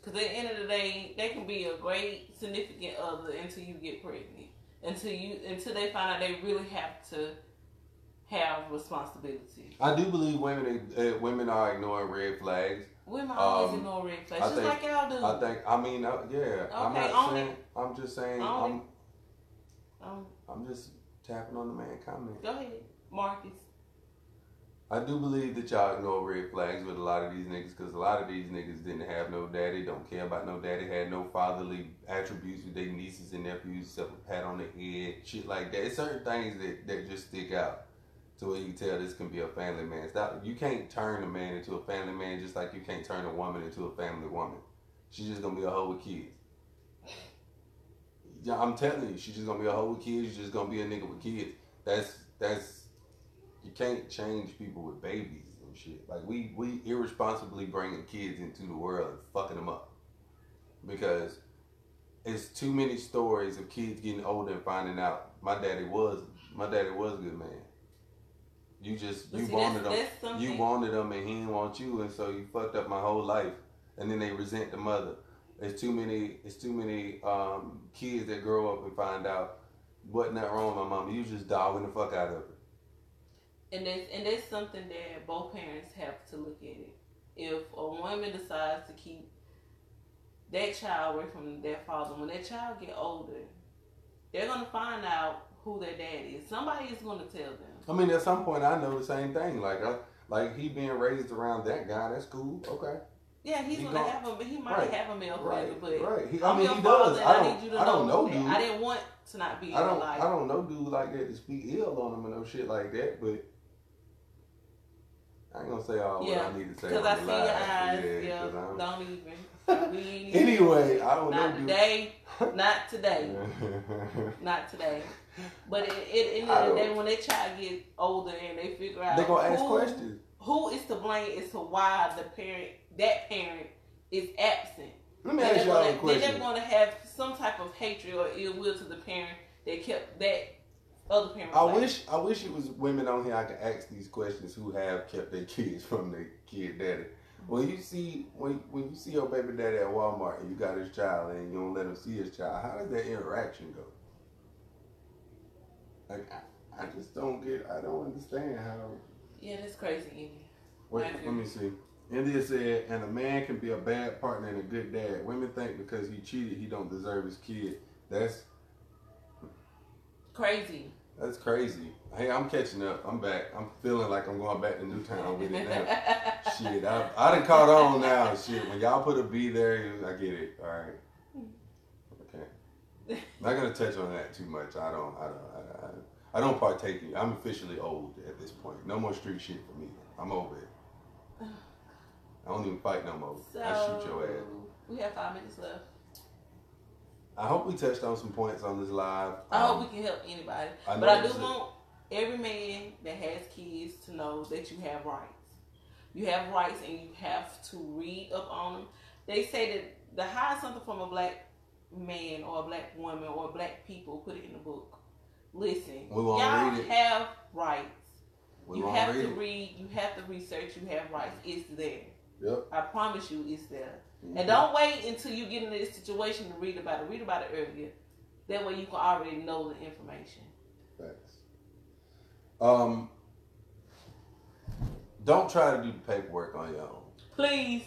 Because at the end of the day, they can be a great significant other until you get pregnant. Until you, until they find out they really have to have responsibility. I do believe women uh, women are ignoring red flags. Women um, always ignore red flags, I just think, like y'all do. I think. I mean, uh, yeah. Okay, I'm not saying. It. I'm just saying. I'm. It. I'm. I'm just tapping on the man comment. Go ahead, Marcus. I do believe that y'all ignore red flags with a lot of these niggas because a lot of these niggas didn't have no daddy, don't care about no daddy, had no fatherly attributes with their nieces and nephews, stuff a pat on the head, shit like that. It's certain things that that just stick out. So where you can tell this can be a family man. Not, you can't turn a man into a family man just like you can't turn a woman into a family woman. She's just going to be a hoe with kids. Yeah, I'm telling you, she's just going to be a hoe with kids. She's just going to be a nigga with kids. That's, that's, you can't change people with babies and shit. Like, we, we irresponsibly bringing kids into the world and fucking them up. Because it's too many stories of kids getting older and finding out, my daddy was, my daddy was a good man. You just, you see, wanted that's, them, that's you wanted them and he didn't want you, and so you fucked up my whole life. And then they resent the mother. There's too many, it's too many um, kids that grow up and find out, wasn't that wrong with my mama? You just dogging the fuck out of her. And that's, and that's something that both parents have to look at it. If a woman decides to keep that child away from their father, when that child get older, they're going to find out who their dad is. Somebody is going to tell them. I mean, at some point, I know the same thing. Like, I, like he being raised around that guy, that's cool. Okay. Yeah, he's he gonna, gonna have him, but he might right, have a male friend. Right, but right. He, I mean, he does. I, I need you to I don't know, know dude. I didn't want to not be. I don't. Alive. I don't know, dude, like that to speak ill on him and no shit like that. But I ain't gonna say all yeah, what I need to say. Because I see your eyes. Yeah. yeah don't even. We ain't even anyway, I don't not know. Today, not today. Not today. But at the end of the day, when that child gets older and they figure out, they're gonna ask who, questions. Who is to blame as to why the parent, that parent, is absent? Let me and ask y'all a question. Then they're gonna have some type of hatred or ill will to the parent that kept that other parent. I wish, I wish it was women on here I could ask these questions who have kept their kids from their kid daddy. When you see when when you see your baby daddy at Walmart and you got his child and you don't let him see his child, how does that interaction go? Like, I, I just don't get, I don't understand how. Yeah, that's crazy. Wait, let me see. India said, and a man can be a bad partner and a good dad. Women think because he cheated, he don't deserve his kid. That's crazy. That's crazy. Hey, I'm catching up. I'm back. I'm feeling like I'm going back to Newtown with it now. Shit, I, I done caught on now. Shit, when y'all put a B there, I get it. All right. Okay. Not gonna touch on that too much. I don't. I don't. I, I, I don't partake in it. I'm officially old at this point. No more street shit for me. I'm over it. I don't even fight no more. So, I shoot your ass. We have five minutes left. I hope we touched on some points on this live. I um, hope we can help anybody. I but I do want every man that has kids to know that you have rights. You have rights and you have to read up on them. They say that to hide something from a black man or a black woman or black people, put it in the book. Listen, we won't y'all read it. Have rights. We you won't have read to it. Read. You have to research. You have rights. It's there. Yep. I promise you it's there. Mm-hmm. And don't wait until you get into this situation to read about it. Read about it earlier. That way you can already know the information. Thanks. Um, don't try to do the paperwork on your own. Please.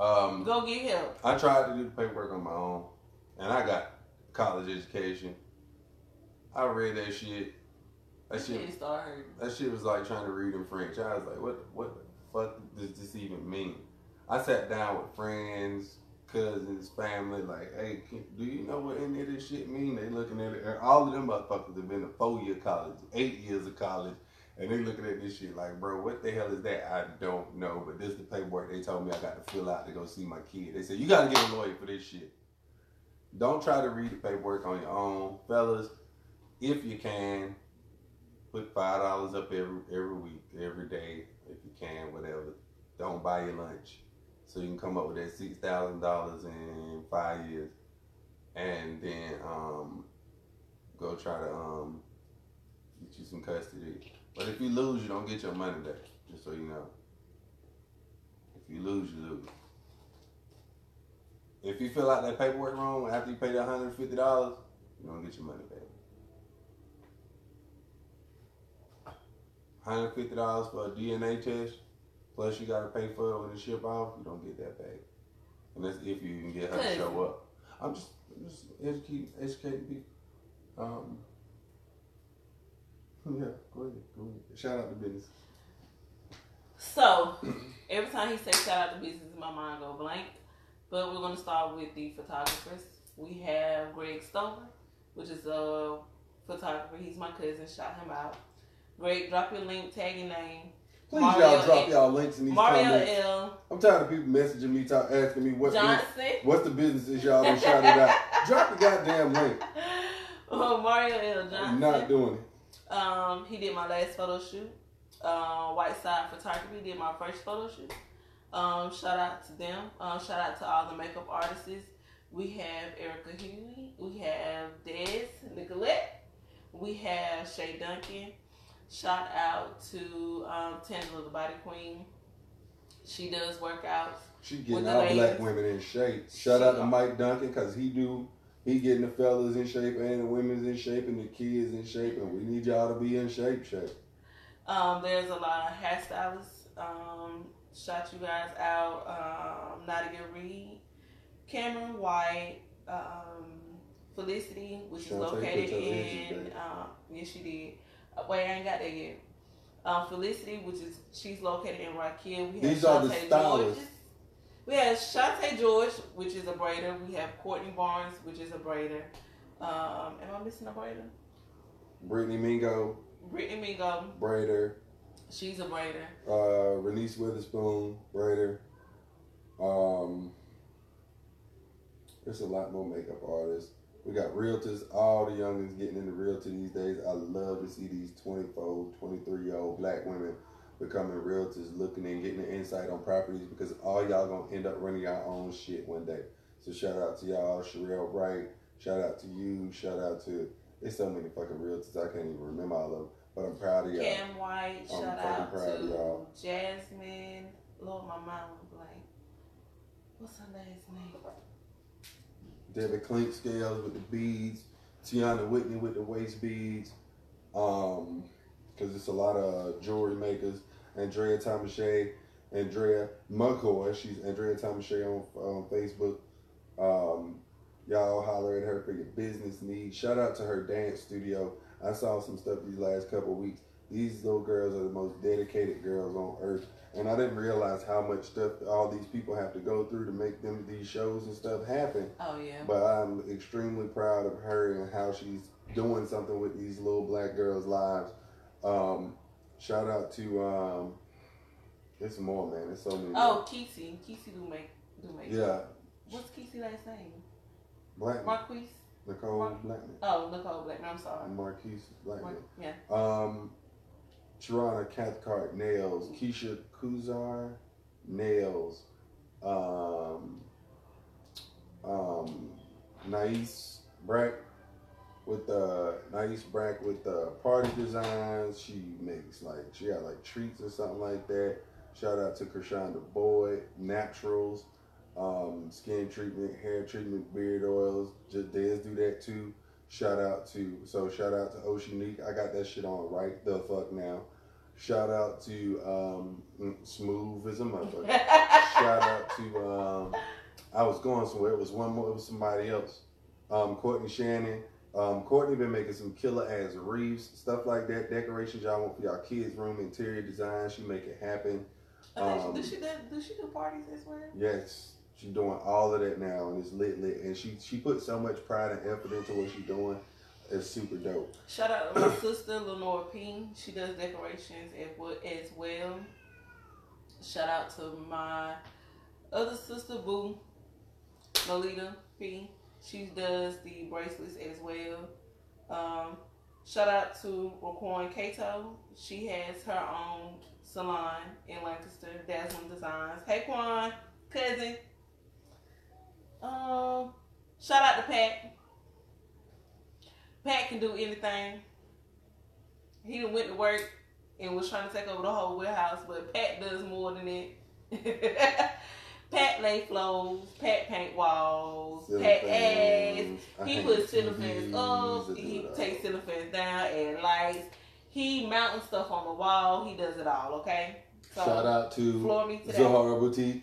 Um, Go get help. I tried to do the paperwork on my own. And I got college education. I read that shit. That shit, shit started hurting. That shit was like trying to read in French. I was like, what, what the fuck does this even mean? I sat down with friends, cousins, family, like, hey, can, do you know what any of this shit mean? They looking at it, and all of them motherfuckers have been to four year college, eight years of college, and they looking at this shit like, bro, what the hell is that? I don't know, but this is the paperwork they told me I got to fill out to go see my kid. They said, you got to get a lawyer for this shit. Don't try to read the paperwork on your own. Fellas, if you can, put five dollars up every, every week, every day, if you can, whatever. Don't buy your lunch. So you can come up with that six thousand dollars in five years and then um, go try to um, get you some custody. But if you lose, you don't get your money back, just so you know. If you lose, you lose. If you fill out that paperwork wrong after you pay that one hundred fifty dollars, you don't get your money back. one hundred fifty dollars for a D N A test. Plus, you got to pay for it when it's shipped off. You don't get that back. And that's if you can get her to show up. I'm just, I'm just educating, educating people. Um, yeah, go ahead, go ahead. Shout out to business. So, every time he says shout out to business, my mind go blank. But we're going to start with the photographers. We have Greg Stover, which is a photographer. He's my cousin. Shout him out. Greg, drop your link, tag your name. Please, Mario y'all drop L. y'all links in these Mario comments. L. I'm tired of people messaging me, talk, asking me what Johnson. Business, what's the businesses y'all been shouting out. Drop the goddamn link. Oh, Mario L. Johnson. I'm not doing it. Um, he did my last photo shoot. Uh, Whiteside Photography did my first photo shoot. Um, shout out to them. Um, shout out to all the makeup artists. We have Erica Huey. We have Dez Nicolette. We have Shea Duncan. Shout out to um, Tangela, the body queen. She does workouts. She getting all black women in shape. Shout she out to Mike Duncan because he do he getting the fellas in shape and the women's in shape and the kids in shape, and we need y'all to be in shape, shape. Um, there's a lot of hairstylists. Um, shout you guys out. Um, Nadia Reed, Cameron White, um, Felicity, which Shantae is located in. Um, yes, she did. Wait, I ain't got that yet. Um, Felicity, which is, she's located in Raquel. We have These Shantae are the stylists. George. We have Shantae George, which is a braider. We have Courtney Barnes, which is a braider. Um, am I missing a braider? Brittany Mingo. Brittany Mingo. Braider. She's a braider. Uh, Reese Witherspoon, braider. Um, there's a lot more makeup artists. We got realtors, all the youngins getting into realty these days. I love to see these twenty-four, twenty-three-year-old black women becoming realtors, looking and getting the insight on properties because all y'all going to end up running y'all own shit one day. So shout out to y'all, Sherelle Wright. Shout out to you. Shout out to, there's so many fucking realtors. I can't even remember all of them, but I'm proud of y'all. Cam White, I'm shout out proud to y'all. Jasmine. Lord, my mind was blank. What's her last name? David Klink scales with the beads, Tiana Whitney with the waist beads, um, because it's a lot of jewelry makers. Andrea Tomashe, Andrea Munkle, and she's Andrea Tomashe on, on Facebook. Um, y'all holler at her for your business needs. Shout out to her dance studio. I saw some stuff these last couple of weeks. These little girls are the most dedicated girls on earth. And I didn't realize how much stuff all these people have to go through to make them these shows and stuff happen. Oh, yeah. But I'm extremely proud of her and how she's doing something with these little black girls' lives. Um, shout out to, um, it's more, man. It's so many. Oh, Kesey. Kesey do make, do make. Yeah. What's Kesey's last name? Blackman. Marquise. Nicole Mar- Blackman. Oh, Nicole Blackman. I'm sorry. Marquise Blackman. Mar- yeah. Um, Sharana Cathcart, nails. Keisha Kuzar, nails. Um, um, Nice Brack with the uh, Nice Brack with the uh, party designs. She makes like she got like treats or something like that. Shout out to Krishan the Boy, naturals, um, skin treatment, hair treatment, beard oils. Jadez do that too. Shout out to, so shout out to Oceanique. I got that shit on right the fuck now. Shout out to, um, Smooth as a motherfucker. Shout out to, um, I was going somewhere. It was one more, it was somebody else. Um, Courtney Shannon. Um, Courtney been making some killer ass reefs, stuff like that. Decorations y'all want for y'all kids' room, interior design. She make it happen. Um, do, she do, do she do parties as well? Yes. She's doing all of that now, and it's lit lit. And she she put so much pride and effort into what she's doing. It's super dope. Shout out to my sister, Lenore P. She does decorations as well. Shout out to my other sister, Boo, Melita P. She does the bracelets as well. Um, shout out to Raquan Cato. She has her own salon in Lancaster, Dazzling Designs. Hey, Quan, cousin. Um, shout out to Pat. Pat can do anything. He done went to work and was trying to take over the whole warehouse, but Pat does more than it. Pat lay flows, Pat paint walls, Silly Pat fans. Adds. He puts cellophane up, he takes cellophane down, and lights. He mounting stuff on the wall. He does it all, okay? So, shout out to Zahara Boutique.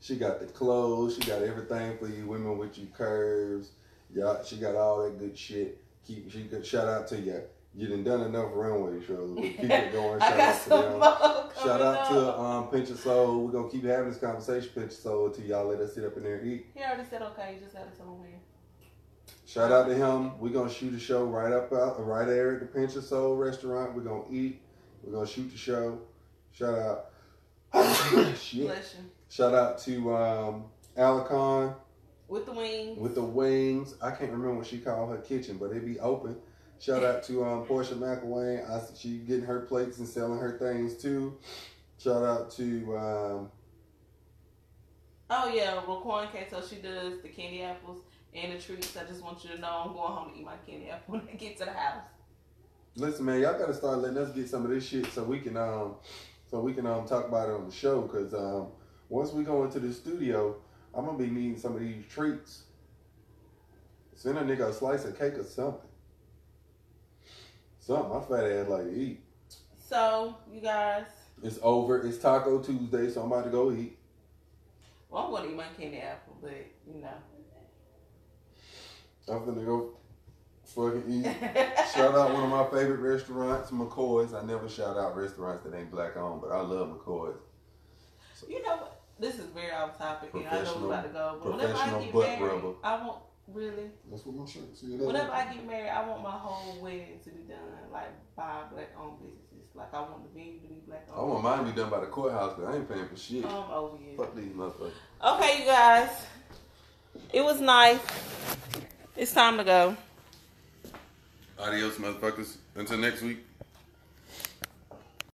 She got the clothes. She got everything for you women with your curves. Yeah, she got all that good shit. Keep she could shout out to you. You done done enough runway shows. We'll keep it going. Shout out to them. Shout out to um Pinch of Soul. We're gonna keep having this conversation, Pinch of Soul, until y'all let us sit up in there and eat. He already said okay. You just gotta tell him where. Shout out to him. We're gonna shoot a show right up out right there at the Pinch of Soul restaurant. We're gonna eat. We're gonna shoot the show. Shout out. Shit. Bless you. Shout out to um, Alicon. With the wings. With the wings. I can't remember what she called her kitchen, but it be open. Shout out to um, Portia McElwain. I, she getting her plates and selling her things too. Shout out to... Um, oh, yeah. Raquan Cato. She does the candy apples and the treats. I just want you to know I'm going home to eat my candy apple when I get to the house. Listen, man. Y'all got to start letting us get some of this shit so we can um, so we can um, talk about it on the show because... Um, once we go into the studio, I'm going to be needing some of these treats. Send a nigga a slice of cake or something. Something my fat ass like to eat. So, you guys. It's over. It's Taco Tuesday, so I'm about to go eat. Well, I'm going to eat my candy apple, but, you know. I'm going to go fucking eat. Shout out one of my favorite restaurants, McCoy's. I never shout out restaurants that ain't black owned, but I love McCoy's. You know what? This is very off topic. And I know we're about to go, but whenever I get married, rubber. I want really. That's what my shirt. See, whenever I get married, I want my whole wedding to be done like by black-owned businesses. Like I want the venue to be black-owned. I want mine to be done by the courthouse, but I ain't paying for shit. I'm over here. Fuck these motherfuckers. Okay, you guys. It was nice. It's time to go. Adios, motherfuckers. Until next week.